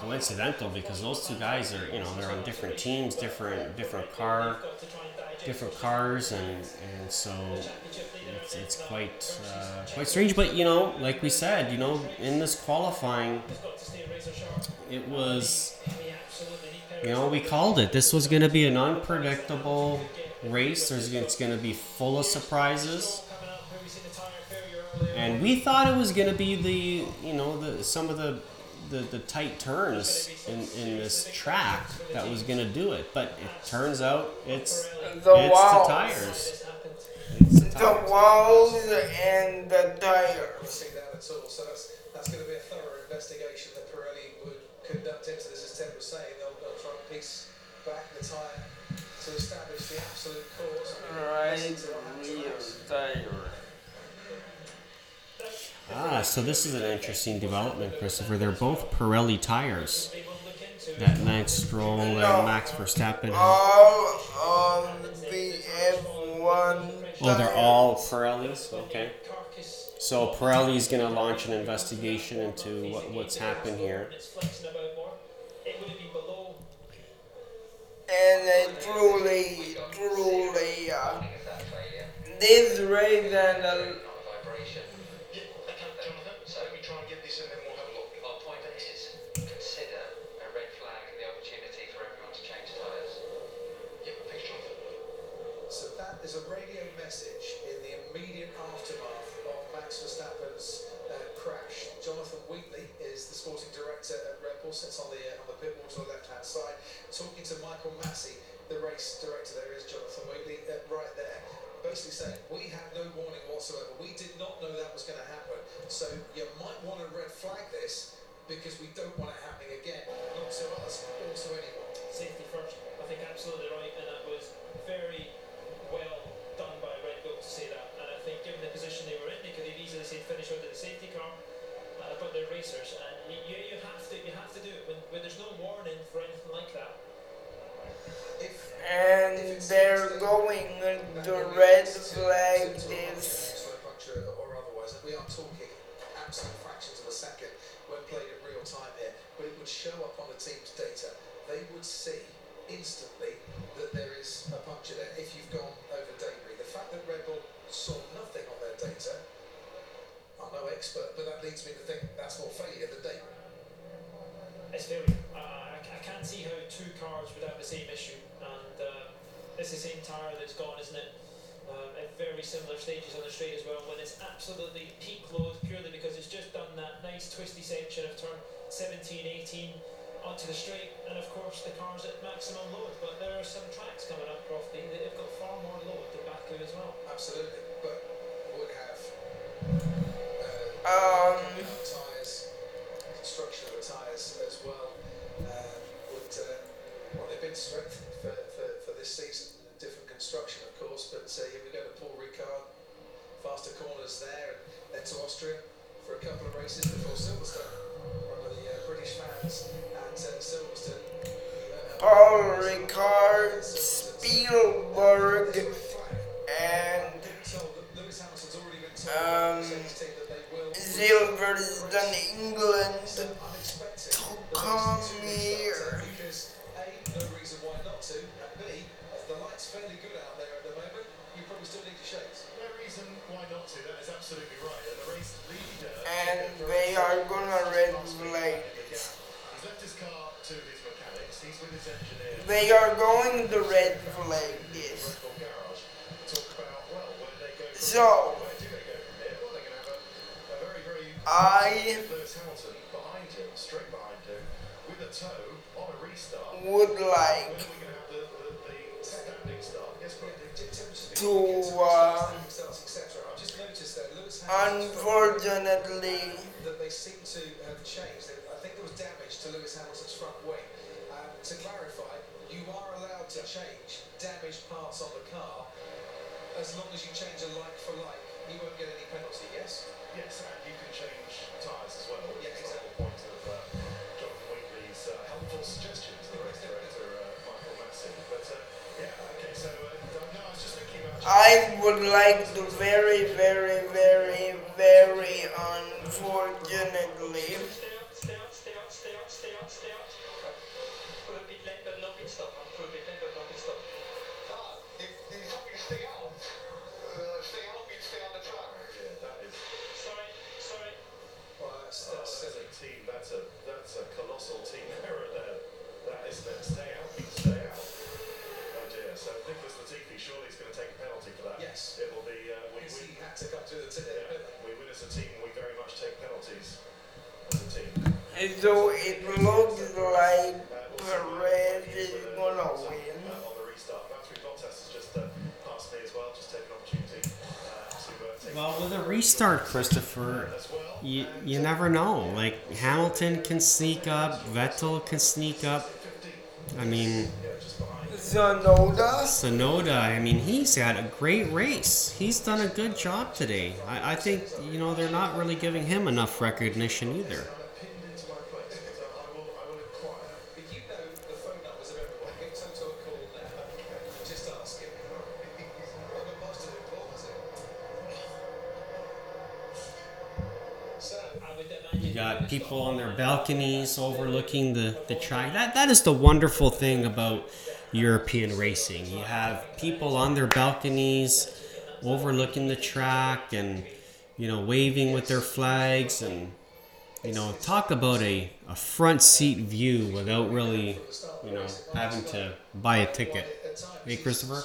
coincidental because those two guys are, you know, they're on different teams, different cars, and so it's quite strange. But you know, like we said, you know, in this qualifying, it was, you know, we called it. This was going to be an unpredictable race. It's going to be full of surprises, and we thought it was going to be some of the tight turns in this track that was going to do it, but it turns out it's the tires. The walls and the tires. So that's going to be a thorough investigation that Pirelli would conduct into this, as Ted was saying. They'll try and piece back the tire to establish the absolute cause. So this is an interesting development, Christopher. They're both Pirelli tires that Lance Stroll and Max Verstappen have. All of the F1 tires. Oh, they're all Pirellis? Okay. So Pirelli's going to launch an investigation into what's happened here. And truly, this race and so we try and give this and then we'll have a look. Our point is, consider a red flag and the opportunity for everyone to change tyres. Give a picture of it. So that is a radio message in the immediate aftermath of Max Verstappen's crash. Jonathan Wheatley is the sporting director at Red Bull, sits on the pit wall to the left-hand side. Talking to Michael Massey, the race director there is Jonathan Wheatley, right there. Basically saying, we had no warning whatsoever. We did not know that was going to happen. So you might want to red flag this because we don't want it happening again. Not to us, or to anyone. Safety first. I think absolutely right. And that was very well done by Red Bull to say that. And I think given the position they were in, they could have easily said finish out of the safety car. But they're racers. And you have to do it when there's no warning for anything like that. And they're going to red flag this. Or otherwise, we are talking absolute fractions of a second when played in real time here, but it would show up on the team's data. They would see instantly that there is a puncture there if you've gone over debris. The fact that Red Bull saw nothing on their data, I'm no expert, but that leads me to think that's more failure than debris. It's very. I can't see how two cars would have the same issue, and it's the same tyre that's gone, isn't it? At very similar stages on the straight as well, when it's absolutely peak load. nice twisty section of turn 17, 18 onto the straight, and of course the car's at maximum load, but there are some tracks coming up, Crofty, that have got far more load than Baku as well. Absolutely, but would have tyres, construction of the tyres as well, well, they've been strengthened for this season, different construction of course, but here we go to Paul Ricard, faster corners there, and then to Austria for a couple of races before Silverstone. One of the British fans at Silverstone. Paul Ricard, Spielberg, and Silverstone, England, to come here. A, no reason why not to, and B, the light's fairly good out there at the moment. You probably still need your shades. No reason why not to, that is absolutely right. And the race leader... And they are going to red light. He's left his car to his mechanics. He's with his engineer. They are going to red light this. So... I... would like to unfortunately that they seem to have changed. I think there was damage to Lewis Hamilton's front wing. To clarify, you are allowed to change damaged parts on the car as long as you change a like for like. You won't get any penalty, yes? Yes, and you can change tyres as well. Yeah, exactly. The point of Jonathan Wheatley's helpful suggestion to the race director, Michael Massey. But I would like to very unfortunately that's a colossal team error there. That is the stay out. Oh dear, so Nicholas Latifi surely is going to take a penalty for that. Yes. It will be, we had to come to the team. Yeah, we win as a team, we very much take penalties as a team. And so it looks like Perez is going to win. On the restart, Valtteri Bottas has just passed me as well, just take an opportunity. Well, with a restart, Christopher, you never know. Like, Hamilton can sneak up, Vettel can sneak up. I mean, Tsunoda, I mean, he's had a great race. He's done a good job today. I think, you know, they're not really giving him enough recognition either. You got people on their balconies overlooking the track. That is the wonderful thing about European racing. You have people on their balconies overlooking the track and, you know, waving with their flags and, you know, talk about a front seat view without really, you know, having to buy a ticket. Hey, Christopher?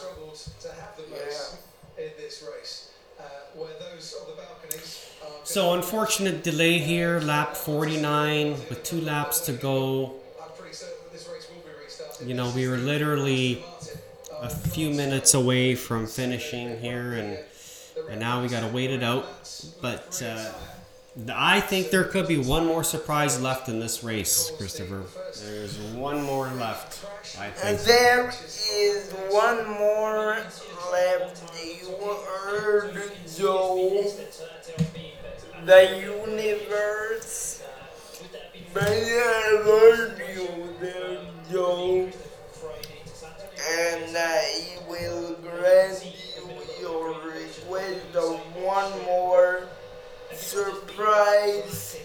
So, unfortunate delay here, lap 49, with 2 laps to go. You know, we were literally a few minutes away from finishing here, and now we got to wait it out. But I think there could be one more surprise left in this race, Christopher. There's one more left, I think. There is one more left. You heard Joe. The universe, I love you there, Joe, and I will grant you your request of one more surprise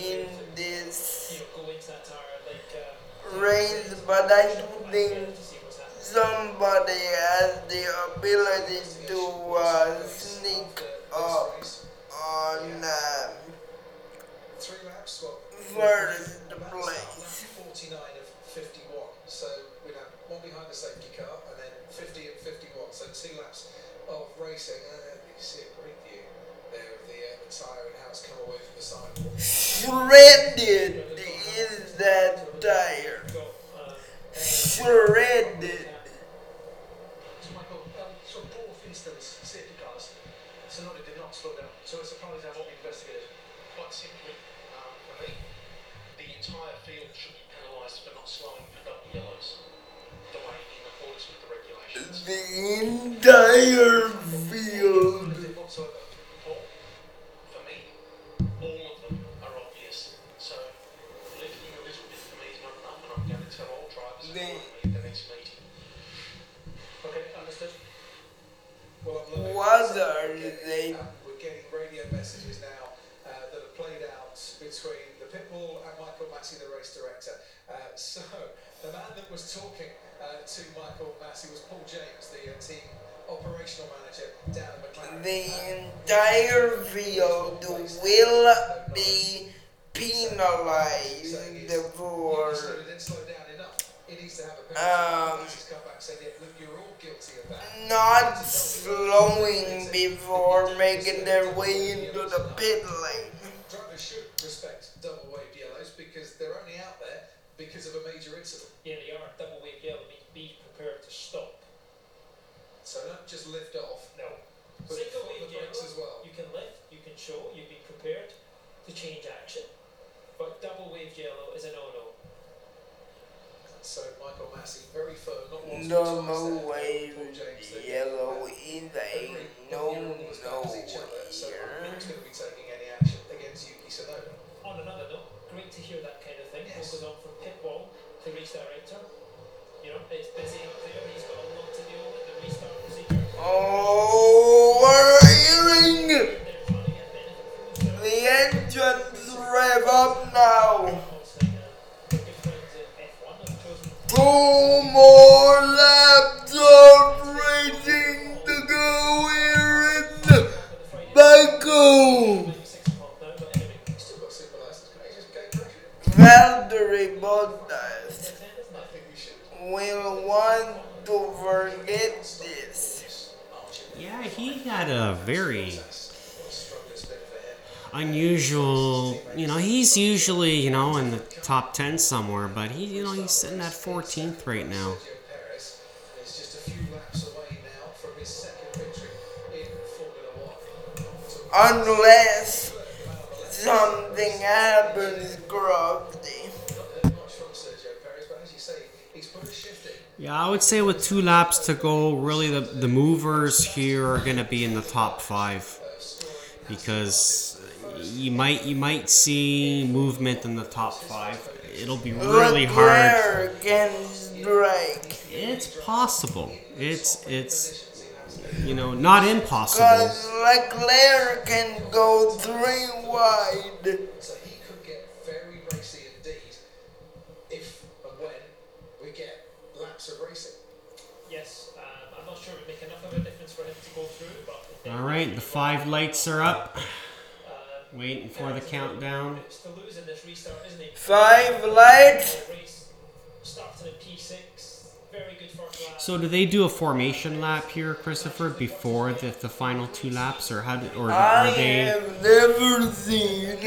in this race, but I do think somebody has the ability to sneak up on first place. 49 of 51, so we have one behind the safety car, and then 50 and 51, so 2 laps of racing. And you see a great view there of the entire shredded is that tire. Shredded. So both instance, safety cars, Tsunoda did not slow down. So it's surprising how what we investigated. Quite simply, for me, the entire field should be penalised for not slowing for double yellows. The way in accordance with the regulations. The entire field. For me, all of them are obvious. So lifting a little bit for me is not enough, and I'm going to tell all drivers at the next meeting. Okay, understood. Well, what are they? We're getting radio messages now that are played out between the pit bull and Michael Massey, the race director. So the man that was talking to Michael Massey was Paul James, the team operational manager down at McLaren. The entire field will be penalised for. He needs to have a come back and say, yeah, look, you're all guilty of that. Not slowing before making their way into the pit lane. Drivers should respect double wave yellows because they're only out there because of a major incident. Yeah, they are. Double wave yellow means be prepared to stop. So don't just lift off. No. But single wave yellow, as well. You can lift, you can show, you've been prepared to change action. But double wave yellow is a no-no. So Michael Massey, very firm, not one no way yellow in a no so I'm not going to be taking any action against Yuki Tsunoda. On another note, great to hear that kind of thing. Yes. What goes on from pit wall to race director. You know, it's busy up there. He's got a lot to deal with the restart procedure. Oh, we're hearing the engines rev up now. 2 more laps of racing to go here in Baku. Valtteri Bottas will want to forget this. Yeah, he had a very unusual, you know, he's usually, you know, in the top 10 somewhere, but he, you know, he's sitting at 14th right now. Unless something happens, Crofty. Yeah, I would say with 2 laps to go, really the movers here are going to be in the top 5 because You might see movement in the top 5. It'll be really hard. It's possible. It's you know, not impossible. Because Leclerc can go 3 wide. So he could get very racy indeed if and when we get laps of racing. Yes, I'm not sure it would make enough of a difference for him to go through. But all right, the 5 lights are up. Waiting for the countdown. 5 lights. So do they do a formation lap here, Christopher, before the final 2 laps, or how? Or are they? I have never seen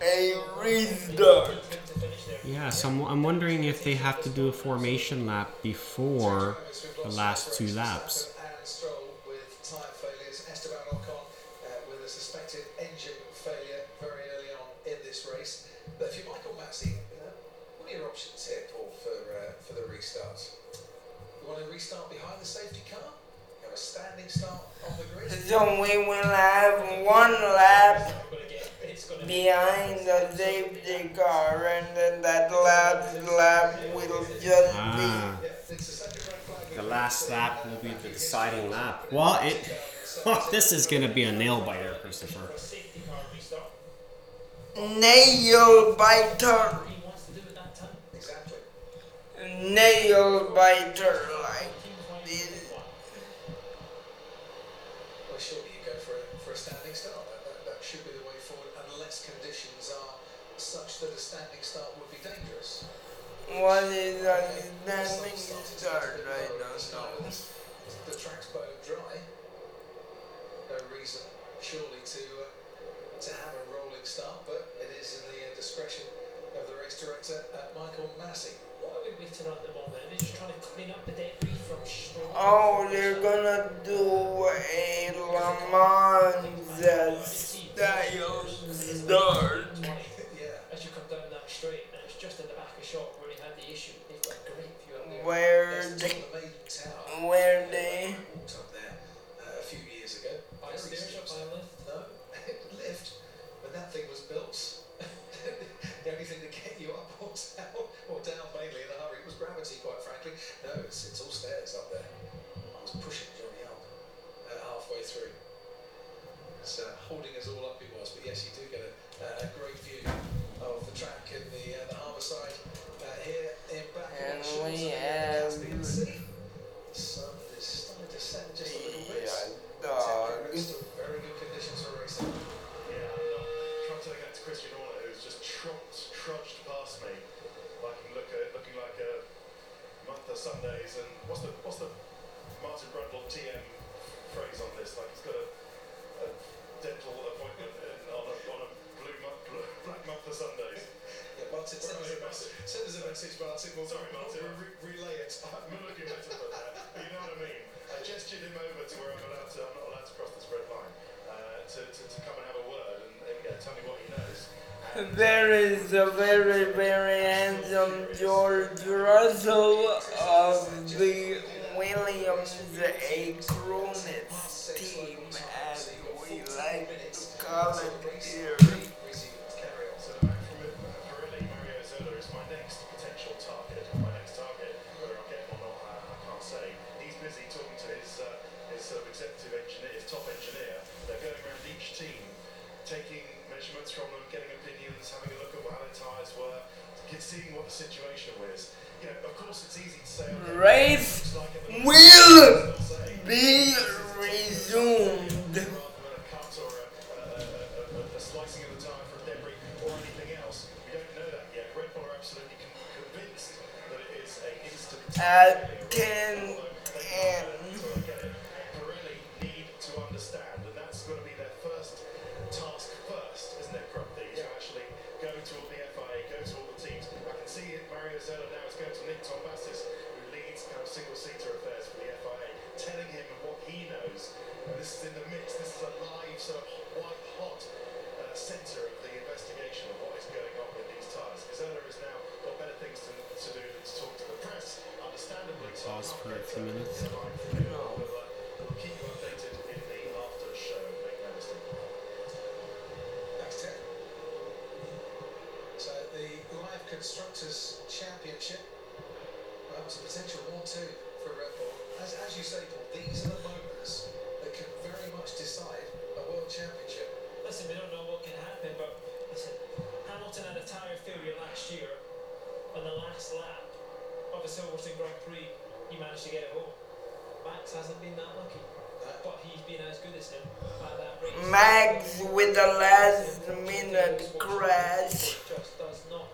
a restart. Yeah, so I'm wondering if they have to do a formation lap before the last 2 laps. Restart behind the safety car. Have a standing start on the grid. So we will have 1 lap behind the safety car, and then that lap will just be. The last lap will be the deciding lap. Well, this is going to be a nail biter, Christopher. Nail biter. Nail biter like this. Well, surely you go for a standing start. That should be the way forward, unless conditions are such that a standing start would be dangerous. What is a standing start? I don't know. The track's bone dry. No reason, surely, to to have a rolling start, but it is in the discretion of the race director, Michael Massey. What are we waiting on at the moment? They're just trying to clean up the debris from Stroll. Oh, they're gonna do a Le Mans style start. Yeah. As you come down that straight, and it's just in the back of shop where he had the issue. They've got a great view up there. Where they? Up there a few years ago. By a stairs or by a lift? No, lift. When that thing was built, the only thing to get you up or down mainly in a hurry was gravity, quite frankly. No, it's all stairs up there. I was pushing Johnny up halfway through. So holding us all up he was, but yes, you do get a great view of the track and the harbour side here in Baku. And we have sun is starting to set just a little bit. Still very good conditions for racing. Yeah, I'm not trying to look out to Christian Horner, who's just trudged past me. I can look at it looking like a month of Sundays. And what's the Martin Brundle TM phrase on this? Like he's got a dental appointment on a black month for Sundays. Yeah, Martin, send us a message, Martin. Sorry, Martin, relay it. I'm not looking better for that. You know what I mean? I gestured him over to where I'm not allowed to cross this red line to come and have a word and tell me what he knows. And there is a very, very handsome George Russell of the Williams Acronis team. We like to call it here. So Pirelli Mario Zola is my next target, whether I'll get him or not, I can't say. He's busy talking to his sort of executive engineer, his top engineer. They're going around each team, taking measurements from them, getting opinions, having a look at how the tyres were, seeing what the situation was. You know, of course it's easy to say. Race will be resumed. Slicing of the tire from debris or anything else. We don't know that yet. Red Bull are absolutely convinced that it is an instant failure. Pirelli need to understand, and that's going to be their first task first, isn't it, Crop? They actually go to all the FIA, go to all the teams. I can see it. Mario Zella now is going to Nick Tombassis, who leads kind of single-seater affairs for the FIA, telling him what he knows. And this is in the mix. This is a live sort of white-hot centre of the investigation of what is going on with these tyres. Zola has now got better things to do than to talk to the press, understandably. We'll keep you updated in the after show, make no mistake. That's it. So the Live Constructors Championship, well, that was a potential 1-2 for Red Bull. As you say, Paul, these are the moments that can very much decide a world championship. Listen, we don't know what can happen, but listen, Hamilton had a tyre failure last year on the last lap of the Silverstone Grand Prix. He managed to get it home. Max hasn't been that lucky, but he's been as good as him at that race. Max with the last-minute crash. Just does not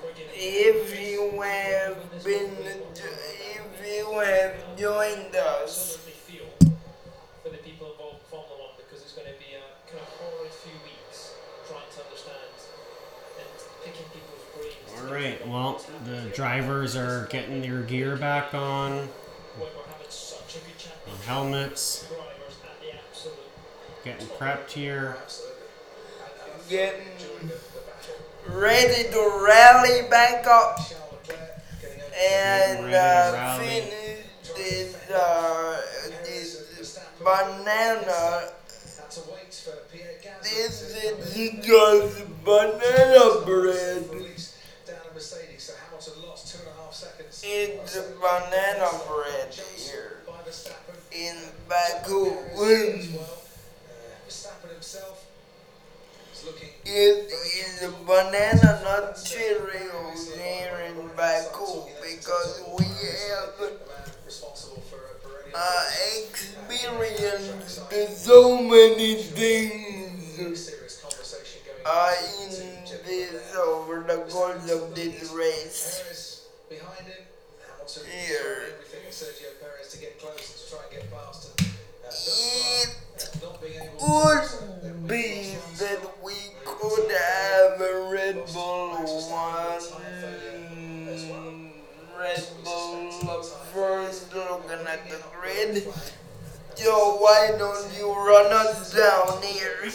forgive him. If you have joined us. Alright, well, the drivers are getting their gear back on, helmets, getting prepped here, getting ready to rally back up and finish this banana. This is just banana bread. Mercedes, so Hamilton lost 2.5 seconds. It's banana bread here in Baku. Verstappen himself is looking. It is banana, not cereals here in Baku, because we have experienced so many things. In this over the course of this race. Behind him, Hamilton here. Everything Sergio Perez to get close to try and get past. It would be that said, yo, why don't you run us down here?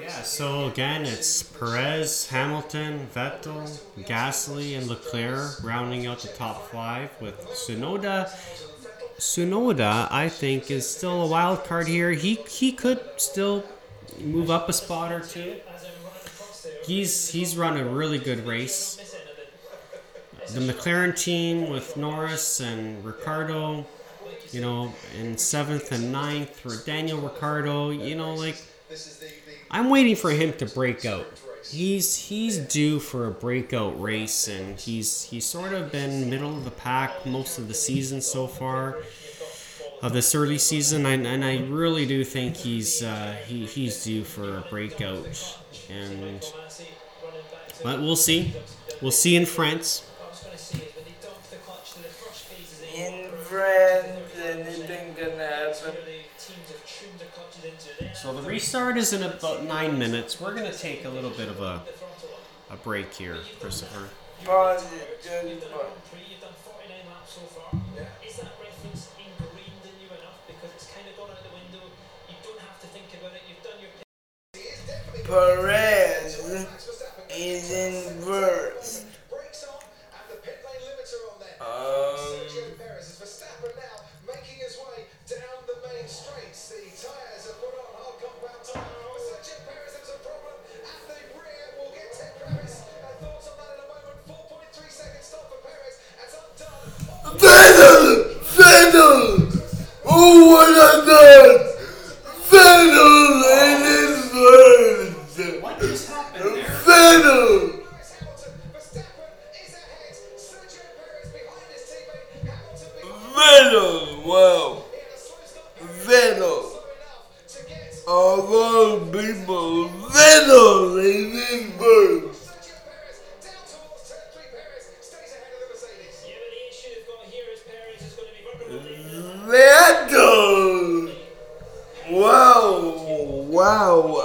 Yeah, so again, it's Perez, Hamilton, Vettel, Gasly, and Leclerc rounding out the top five with Tsunoda. Tsunoda, I think, is still a wild card here. He could still move up a spot or two. He's run a really good race. The McLaren team with Norris and Ricciardo, you know, in 7th and 9th for Daniel Ricciardo, you know, like, I'm waiting for him to break out. He's due for a breakout race, and he's sort of been middle of the pack most of the season so far, of this early season, and I really do think he's due for a breakout. And but we'll see in France. Anything can happen. So the restart is in about 9 minutes. We're going to take a little bit of a break here, Christopher. Pause it, good. Is that reference ingrained in you enough? Because it's kind of gone out the window. You don't have to think about it. You've done your... Perez is in first. Sergio Perez is Verstappen now, making his way down the main streets. The tyres are put on hard compound tyre. Sergio Perez has a problem at the rear. We'll get to Perez. Thoughts on that in a moment. 4.3 seconds stop for Perez. That's undone. Vettel! Oh, what a done! Vettel in his words! What just happened there? Vettel! Vettel, wow. Vettel. A lot of people. Vettel in this verse. Vettel. Wow.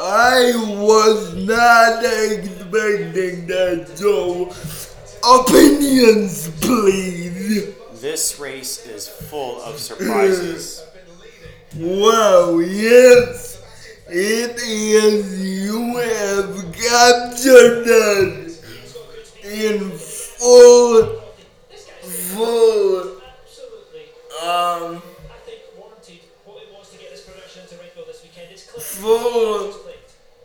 I was not expecting that, Joe. Opinions, please. This race is full of surprises. Wow, yes. It is. You have captured us in full. I think warranted what it was to get this production to Red Bull this weekend. It's clear. Full.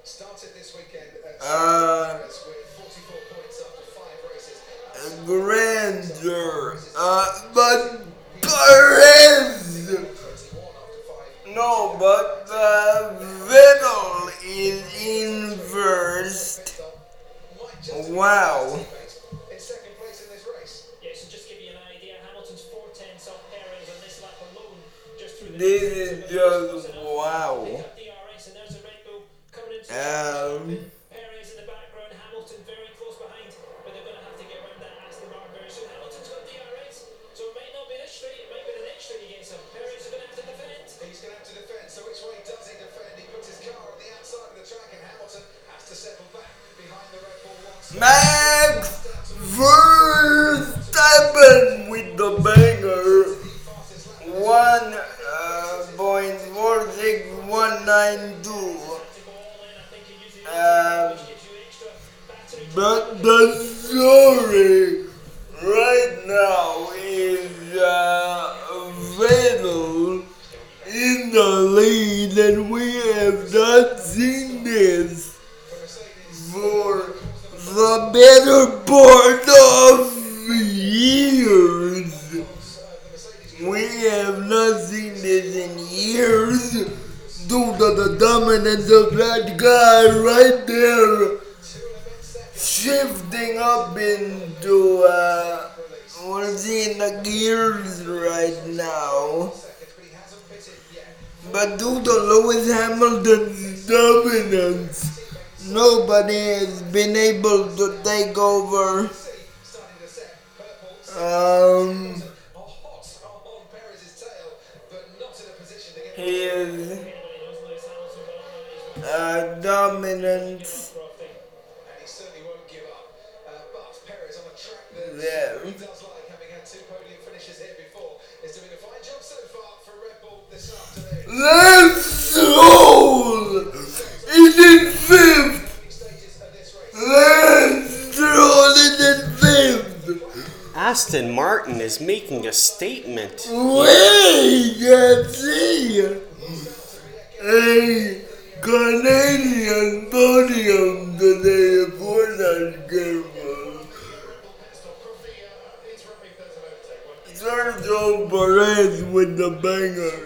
Started this weekend at 44 points after 5 races. Grandeur, but Vettel is in first. Wow. In second place in this race. Yeah, so just give you an idea, Hamilton's 4 tenths off Perez on this lap alone, just through the... This is just wow. DRS, and there's a Red Bull coming into Perez in the background, Hamilton very close behind, but they're going to have to get around that Aston Martin very soon. Hamilton's got DRS, so it might not be this straight, it might be the next straight he gets up. Perez is going to have to defend. He's going to have to defend, so which way does he defend? He puts his car on the outside of the track, and Hamilton has to settle back behind the Red Bull once. Max Verstappen with the banger. 1.46192. But the story right now is Vettel in the lead, and we have not seen this for the better part of years. We have not seen this in years due to the dominance of that guy right there. Shifting up into, we're seeing the gears right now. But due to Lewis Hamilton's dominance, nobody has been able to take over. His dominance. He does like having had 2 podium finishes here before. He's doing a fine job so far. Lance Stroll is in fifth. Lance Stroll is in fifth. Aston Martin is making a statement. We can see a Canadian podium today for that game. Sergio Perez with the banger.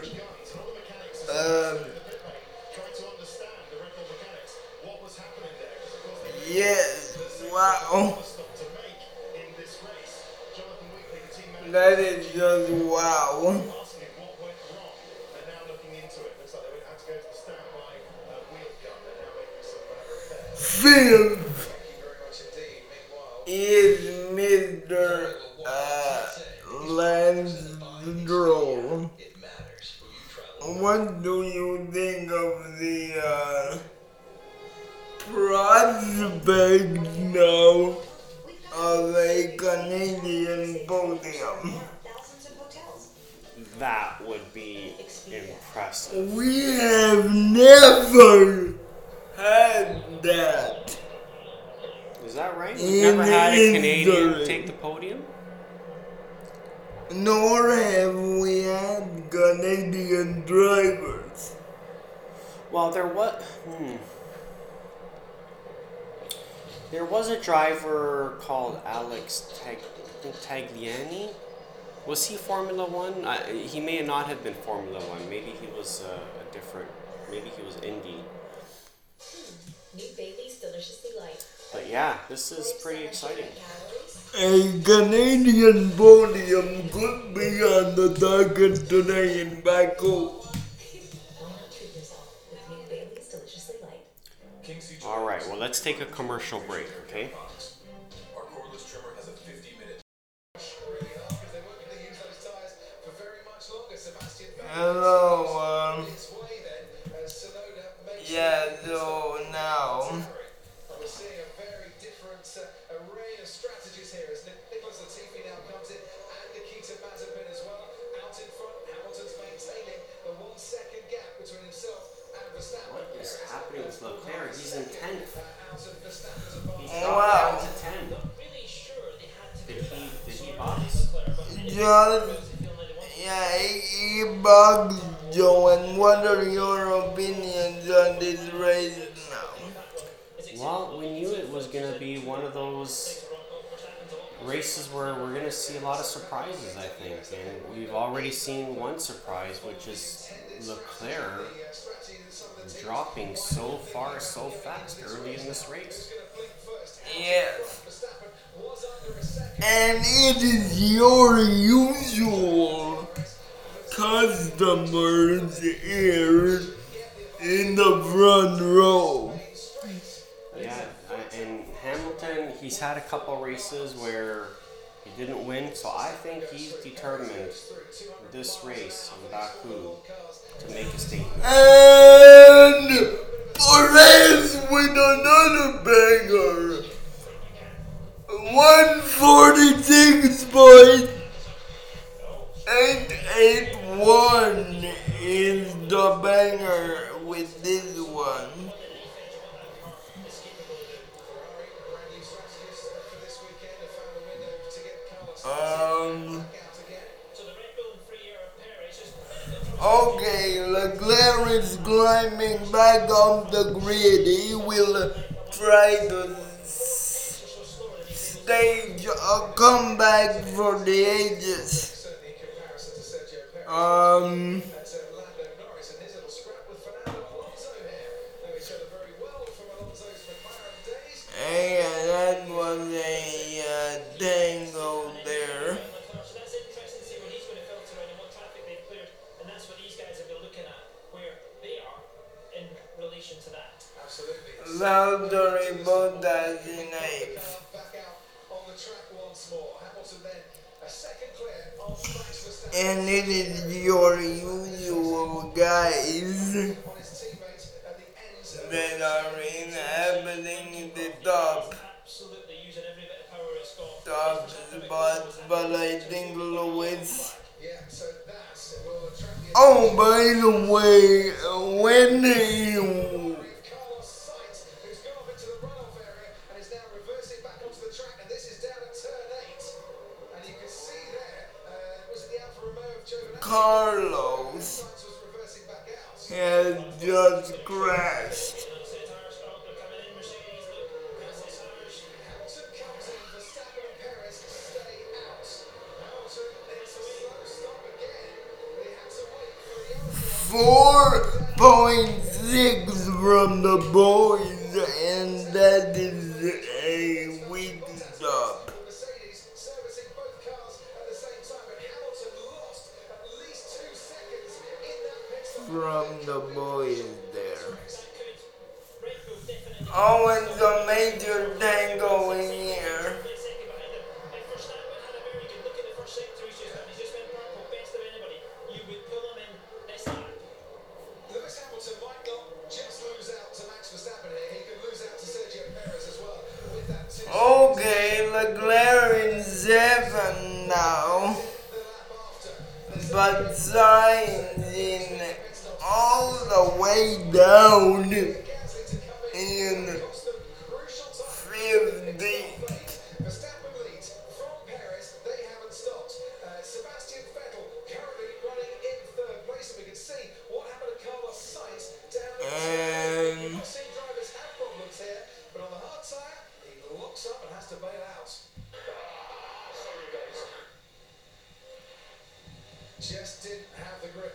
Yes, wow. That is just wow. Fifth is Mr. Lance Stroll. What do you think of the prospect now of a Canadian podium? That would be impressive. We have never had that. Is that right? We've never had a Canadian take the podium? Nor have we had Canadian drivers. Well, there was a driver called Alex Tagliani. Was he Formula One? He may not have been Formula One. Maybe he was a different. Maybe he was Indy. New Bailey's deliciously light. But yeah, this is pretty exciting. A Canadian podium could be on the target today in Baku. Alright, well, let's take a commercial break, okay? Hello, yeah, so now we're seeing a very different array of strategies here as Nicholas Latifi now comes in and Nikita Mazepin as well. Out in front, Hamilton's maintaining the 1 second gap between himself and Verstappen. What is happening with Leclerc? He's in 10th. Wow. He's in 10th. Did he box? Yeah, he boxed, Joe. And what are your opinions on this race now? Well, we knew it was going to be one of those races where we're going to see a lot of surprises, I think. And we've already seen one surprise, which is Leclerc dropping so far, so fast early in this race. Yes. And it is your usual customers here in the front row. Yeah, and Hamilton, he's had a couple races where he didn't win, so I think he's determined this race in Baku to make a statement. And Perez with another banger. 146.881 is the banger with this one. Okay, Leclerc is climbing back on the grid. He will try to stage a comeback for the ages. Yeah, that was a dangle there. That's interesting to see what he's going to filter in and what traffic they've cleared, and that's what these guys have been looking at, where they are in relation to that. Absolutely. Valtteri Bottas in eighth. Back out on the track once more. Hamilton then a second clear on Max Verstappen. And it is your usual guys that are inhabiting the top. Absolutely using every bit of power it's got. Top spots, but I think Lewis. Yeah, so that's it will attract the Oh, by the way, when he... Carlos has just crashed. .6 from the boys, and that is a weak stop. Mercedes servicing both cars at the same time, and Hamilton lost at least 2 seconds in that pit from the boys there. Always a major tango in here. Okay, Leclerc in 7th now, but Sainz in all the way down in 15th. Verstappen leads from Paris, they haven't stopped. Sebastian Vettel currently running in 3rd place, and we can see what happened to Carlos Sainz down in the top. Someone has to bail out. Sorry, guys. Just didn't have the grip.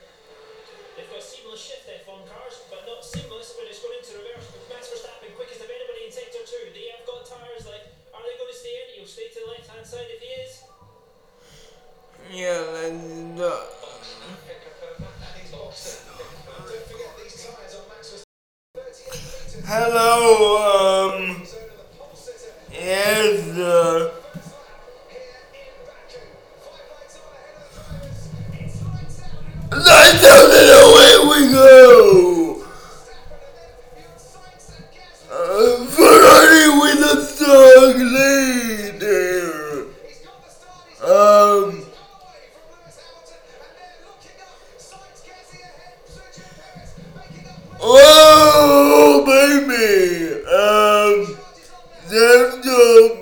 They've got seamless shift F1 cars, but not seamless when it's going into reverse. Max Verstappen, quickest of anybody in sector 2. They have got tyres like, are they going to stay in? He'll stay to the left hand side if he is. Yeah, then no. Don't forget these tyres on Max Verstappen. Hello, Yes, away we go! Ferrari with a strong lead there. Oh, baby! Sergio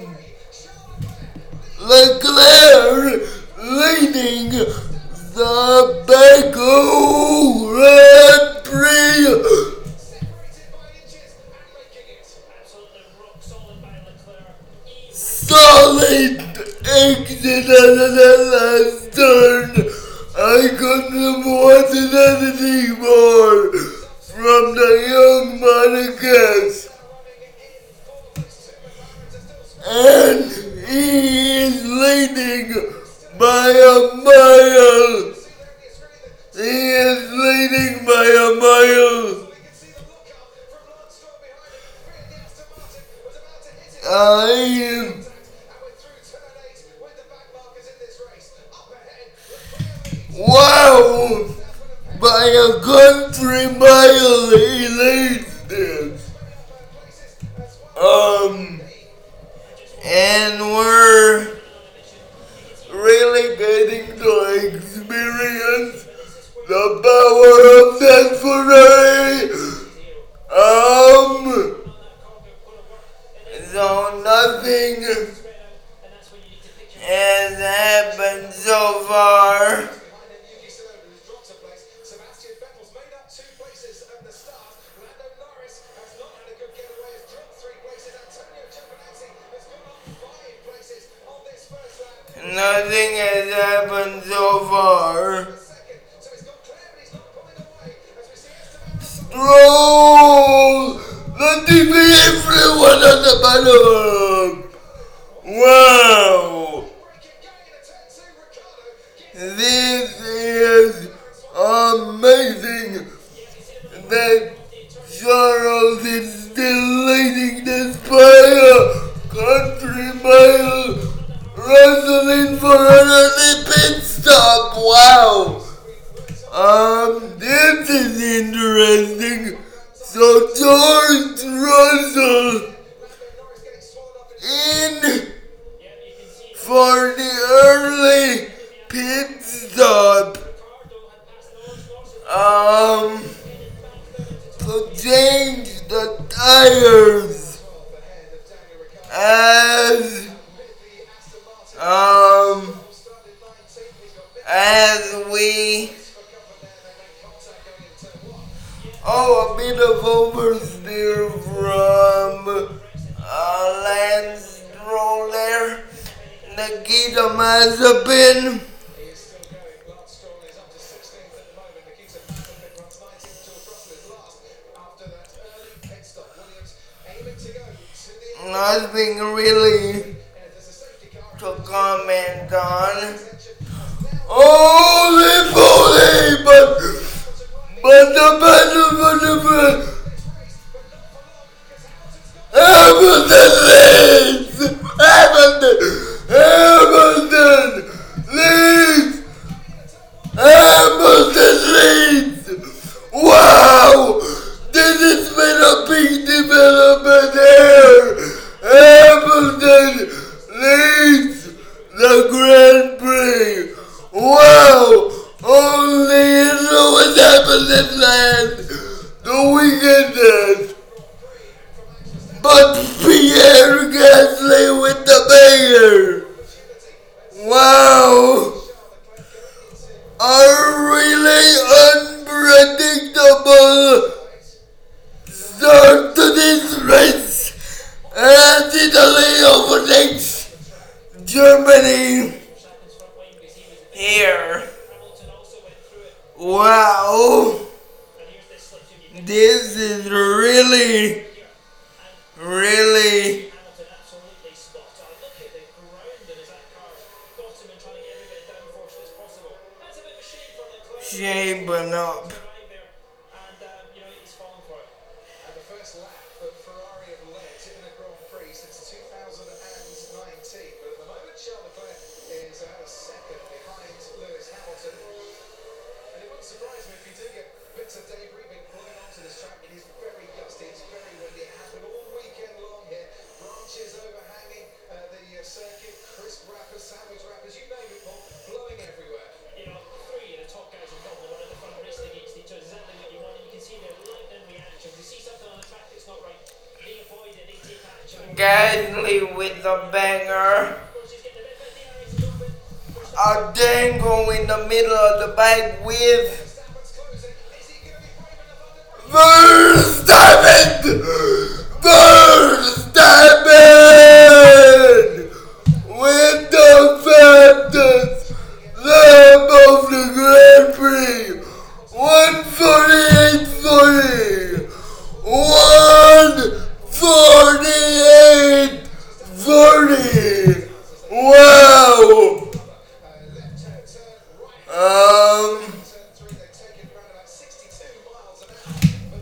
Leclerc leading the Baku Grand Prix. Solid exit at the last turn. I couldn't have wanted anything more from the young Monaco. And he is leading by a mile. He is leading by a mile. Wow! By a country mile he leads this. And we're really getting to experience the power of that Ferrari. So nothing has happened so far. Nothing has happened so far. Stroll! Latifi, everyone on the bottom! Wow! This is amazing that Charles is still leading this by a country mile. Wrestling for another pit stop, wow! This is interesting. So George Russell in for the early pit stop. To change the tires as we a bit of oversteer from Lance Stroll there. Nikita Mazepin. Nothing really to comment on. Oh, but Hamilton leads! Wow! This has been a big development there! Hamilton leads the Grand Prix! Wow! Only you know what happened in land the weekend end. But Pierre Gasly with the mayor. Wow! A really unpredictable start to this race, and Italy overtakes Germany here. Wow, this is really shaping up. Gasly with the banger. A dangle in the middle of the bike with Verstappen with the fastest lap of the Grand Prix. 1:48.40. 1:48.40. Wow.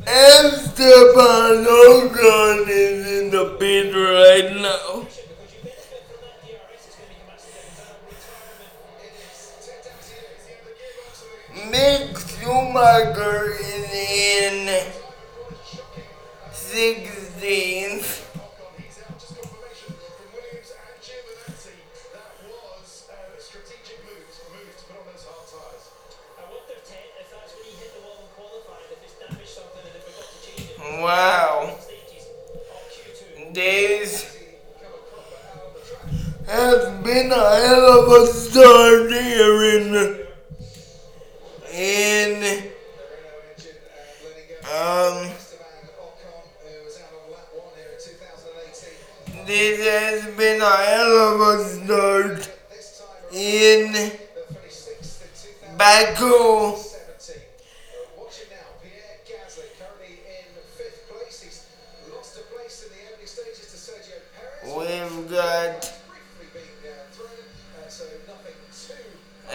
Esteban Ocon is in the pit right now. Mick Schumacher is in 16th. Wow, this has been a hell of a start here in this has been a hell of a start in Baku. We've got a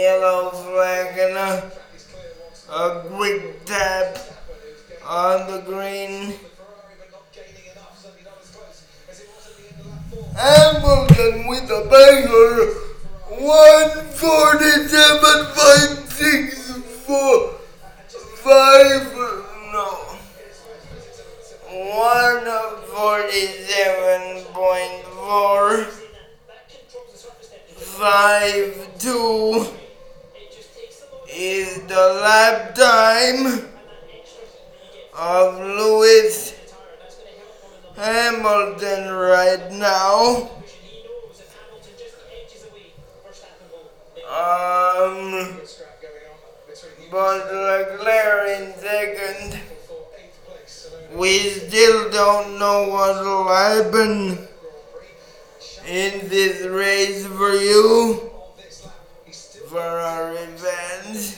yellow flag and a quick tap on the green. Hamilton with a banger. 147.452 is the lap time of Lewis Hamilton right now. But Leclerc in second. We still don't know what will happen in this race for you, Ferrari fans.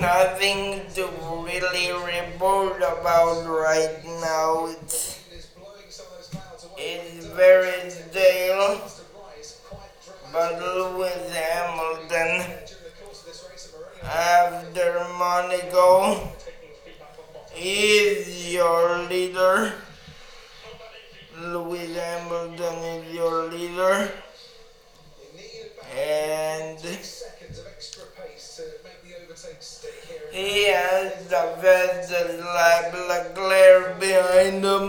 Nothing to really report about right now. It's very stale, but Lewis Hamilton, after Monaco, is your leader. Lewis Hamilton is your leader, and he has the Vettel lap Leclerc behind him.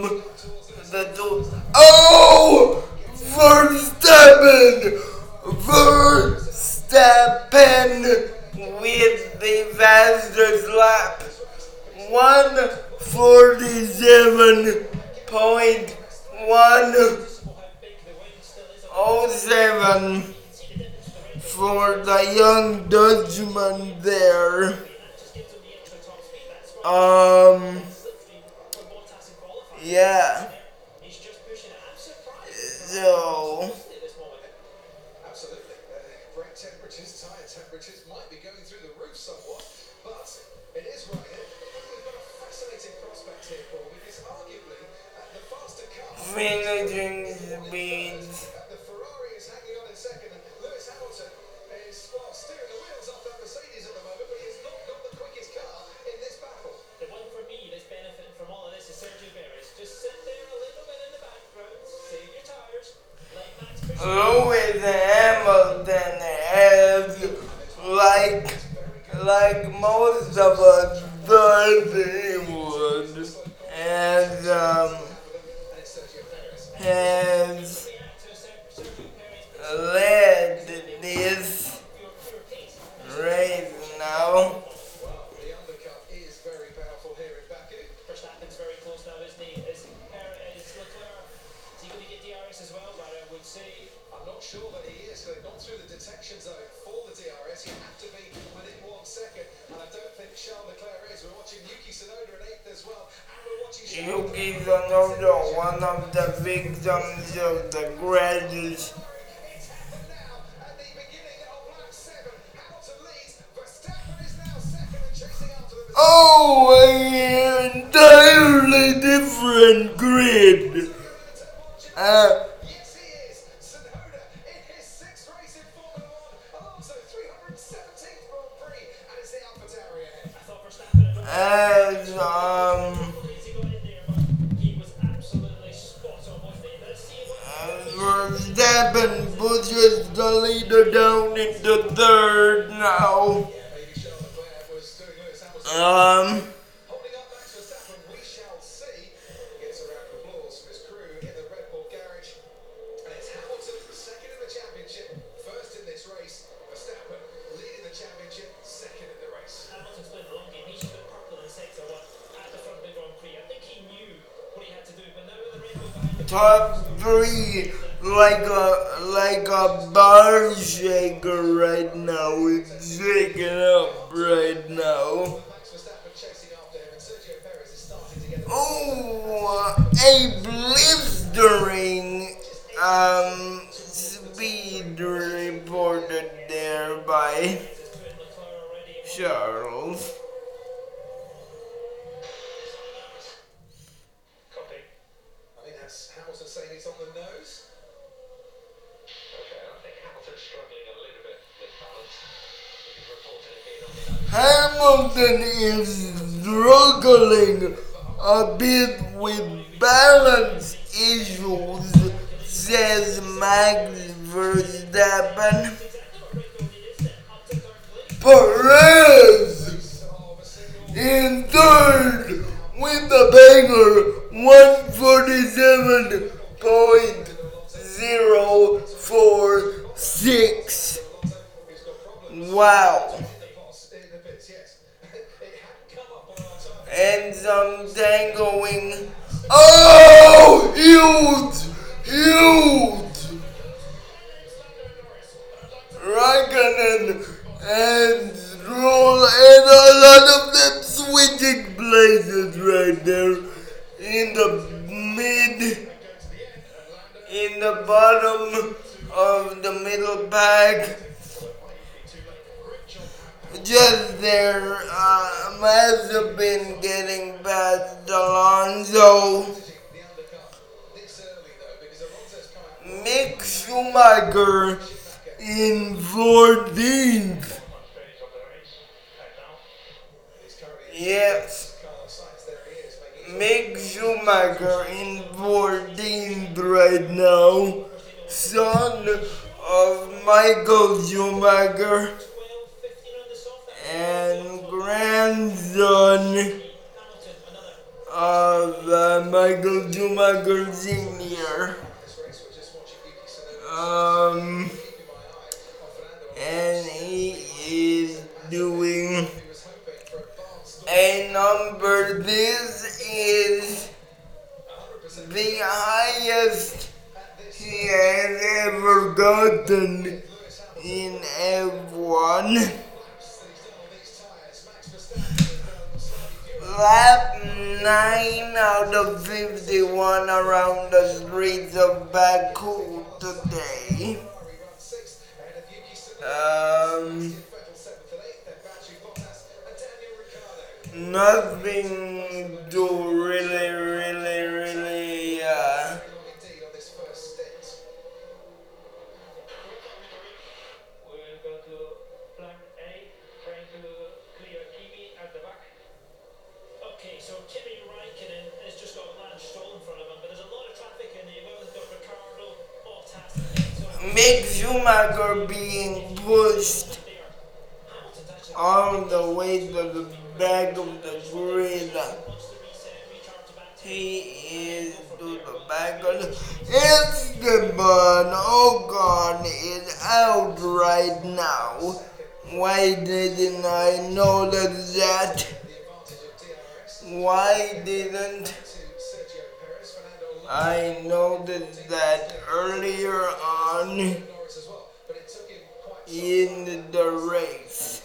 Verstappen with the fastest lap, 1:47.107 for the young Dutchman there. Yeah. So. Absolutely. Great temperatures, tired temperatures might be going through the roof somewhat, but it is right here. We've got a fascinating prospect here, Paul, because arguably the faster car finishing speed. The Ferrari is hanging on in second. Lewis Hamilton is steering the wheels off that Mercedes at the moment, but he has not got the quickest car in this battle. The one for me that's benefiting from all of this is Sergio Perez. Just sit there a little bit in the background, save your tires, let Max Lewis Hamilton has, like most of us thought he would, has led this race now. Sure that he is, so they've gone through the detection zone for the DRS. You have to be within 1 second, and I don't think Charles Leclerc is. We're watching Yuki Tsunoda in eighth as well, and we're watching Yuki Tsunoda, one of the victims of the graduates. It's happened now at the beginning of lap 7. Hamilton leads, Verstappen is now second and chasing after them. Oh, an entirely different grid. As Verstappen pushes the leader down into third now. Holding up Max Verstappen, we shall see. Gets a round of applause from his crew in the Red Bull garage. And it's Hamilton second in the championship, first in this race. Verstappen leading the championship, second in the race. Hamilton's played the long game. He's top three, like a bar shaker right now. It's shaking up right now. Oh, a blistering speed reported there by Charles. Saying it's on the nose. Okay, I think Hamilton's struggling a little bit with balance. He's reported again on the nose. Hamilton is struggling a bit with balance issues, says Max Verstappen. Perez In third, with the banger, 147.046. Wow. And some dangling. Oh, huge. Raikkonen and Stroll and a lot of them switching places right there in the mid, in the bottom of the middle pack. Just there, Mazepin getting past Alonso. Mick Schumacher in 14th. Yes. Mick Schumacher in 14th right now. Son of Michael Schumacher and grandson of Michael Schumacher Sr. And he is doing a number. This is the highest he has ever gotten in F1. Lap 9 out of 51 around the streets of Baku today. Nothing to really Mick Schumacher being pushed all the way to the back of the grid. He is to the back of the... Esteban Ocon is out right now. Why didn't I notice that? Why didn't I noticed that earlier on in the race?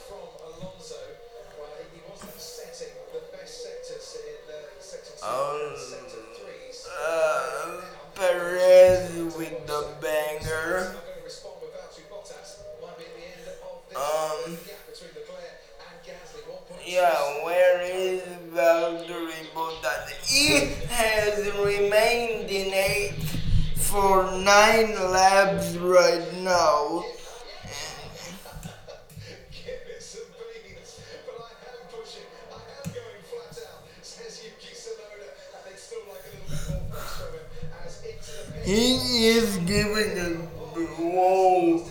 Perez with the banger. Yeah, where is Valtteri Bottas? He has remained in 8th for 9 laps right now. Give it some beans, but I am pushing, I am going flat out, says Yuki Tsunoda, and they still like a little bit more push from him as into the pit. He is giving a blow.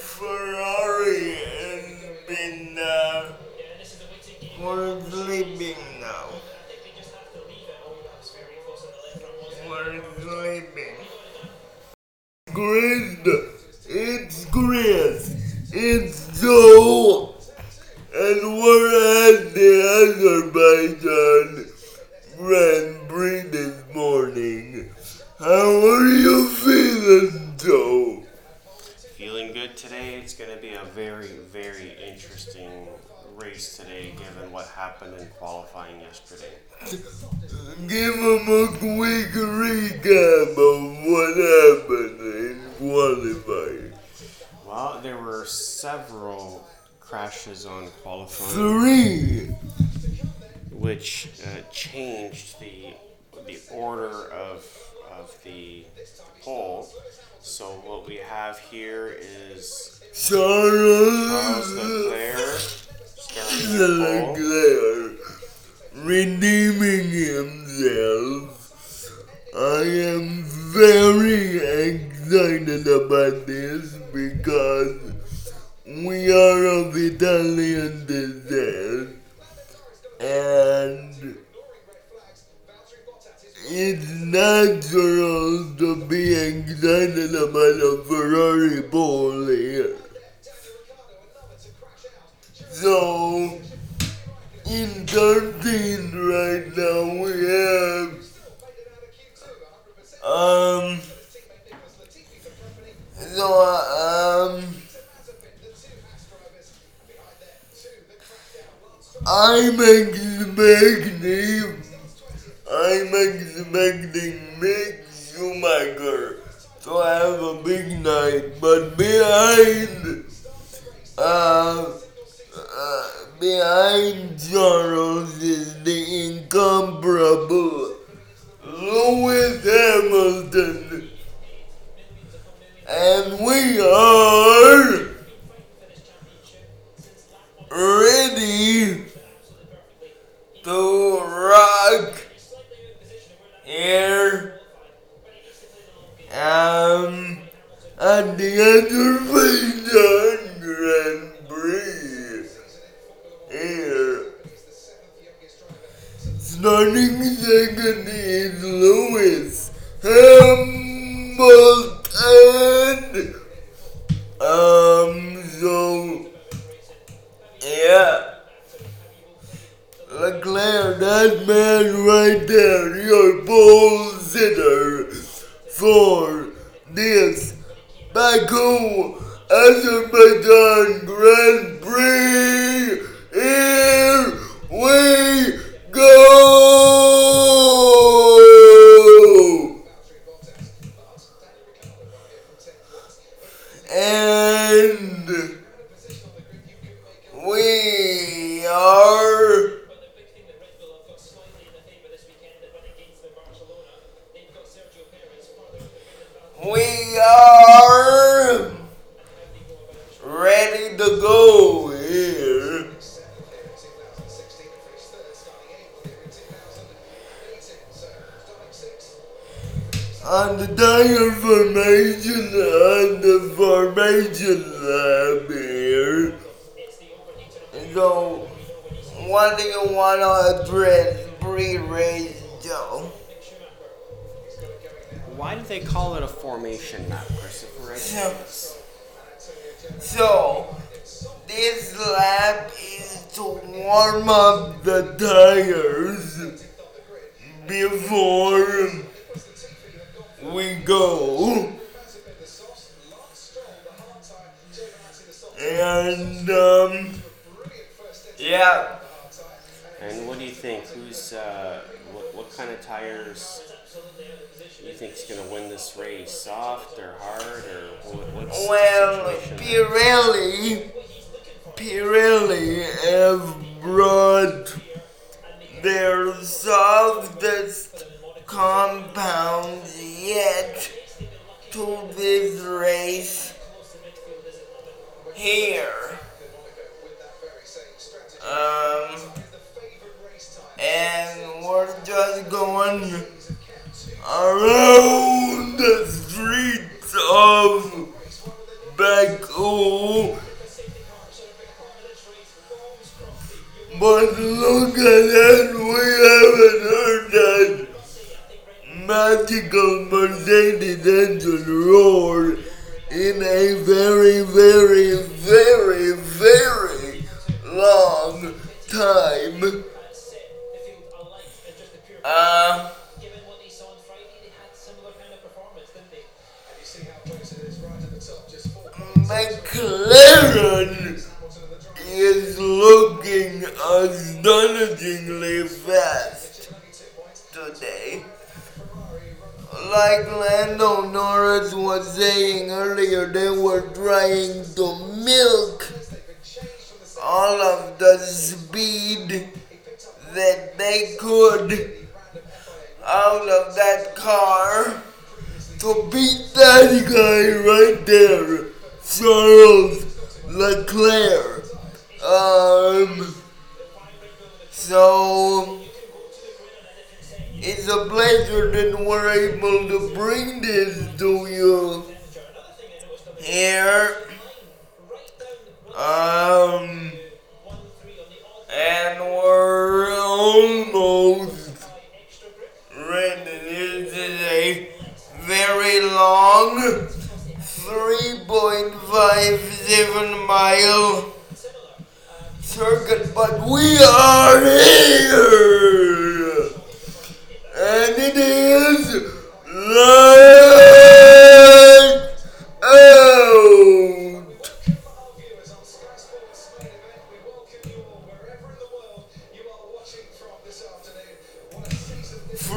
Ferrari has been we're sleeping now. We're sleeping. Grid. It's grid. It's Joe. And we're at the Azerbaijan Grand Prix this morning. How are you feeling, Joe? Feeling good today. It's going to be a very, very interesting race today, given what happened in qualifying yesterday. Give him a quick recap of what happened in qualifying. Well, there were several crashes on qualifying. 3! Which changed the order of the poll. So what we have here is Charles Leclerc. Leclerc redeeming himself. I am very excited about this because we are of Italian descent. and it's natural to be excited about a Ferrari pole here. So, in 13th right now we have I'm expecting Mick Schumacher to have a big night, but behind Charles is the incomparable Lewis Hamilton, and we are ready to rock here at the Azerbaijan Grand Prix here. Starting second is Lewis Hamilton. Leclerc, that man right there, your pole sitter for this Baku Azerbaijan Grand Prix. Here we go! And we are ready to go here. On the tire formation, lab here. So, what do you want to address pre-race, Joe? Why do they call it a formation, not Christopher? So, this lap is to warm up the tires before we go. And, yeah. And what do you think? Who's, what kind of tires you think's going to win this race? Soft or hard or what's the situation? Pirelli have brought their softest compound yet to this race here. And we're just going around the streets of Baku. But look at that, we haven't heard that magical Mercedes engine roar in a very, very, very, very long time. Given what they saw on Friday, they had similar kind of performance, didn't they? And you see how close it is right at the top, just 4 points. McLaren is looking astonishingly fast today. Like Lando Norris was saying earlier, they were trying to milk all of the speed that they could out of that car to beat that guy right there, Charles Leclerc. So it's a pleasure that we're able to bring this to you here. And we're almost ran into a very long 3.57 mile circuit, but we are here, and it is light out.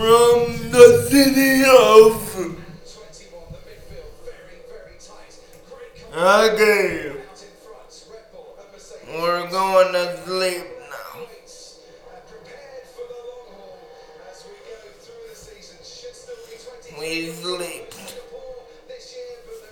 From the city of okay. We're going to sleep now. We sleep.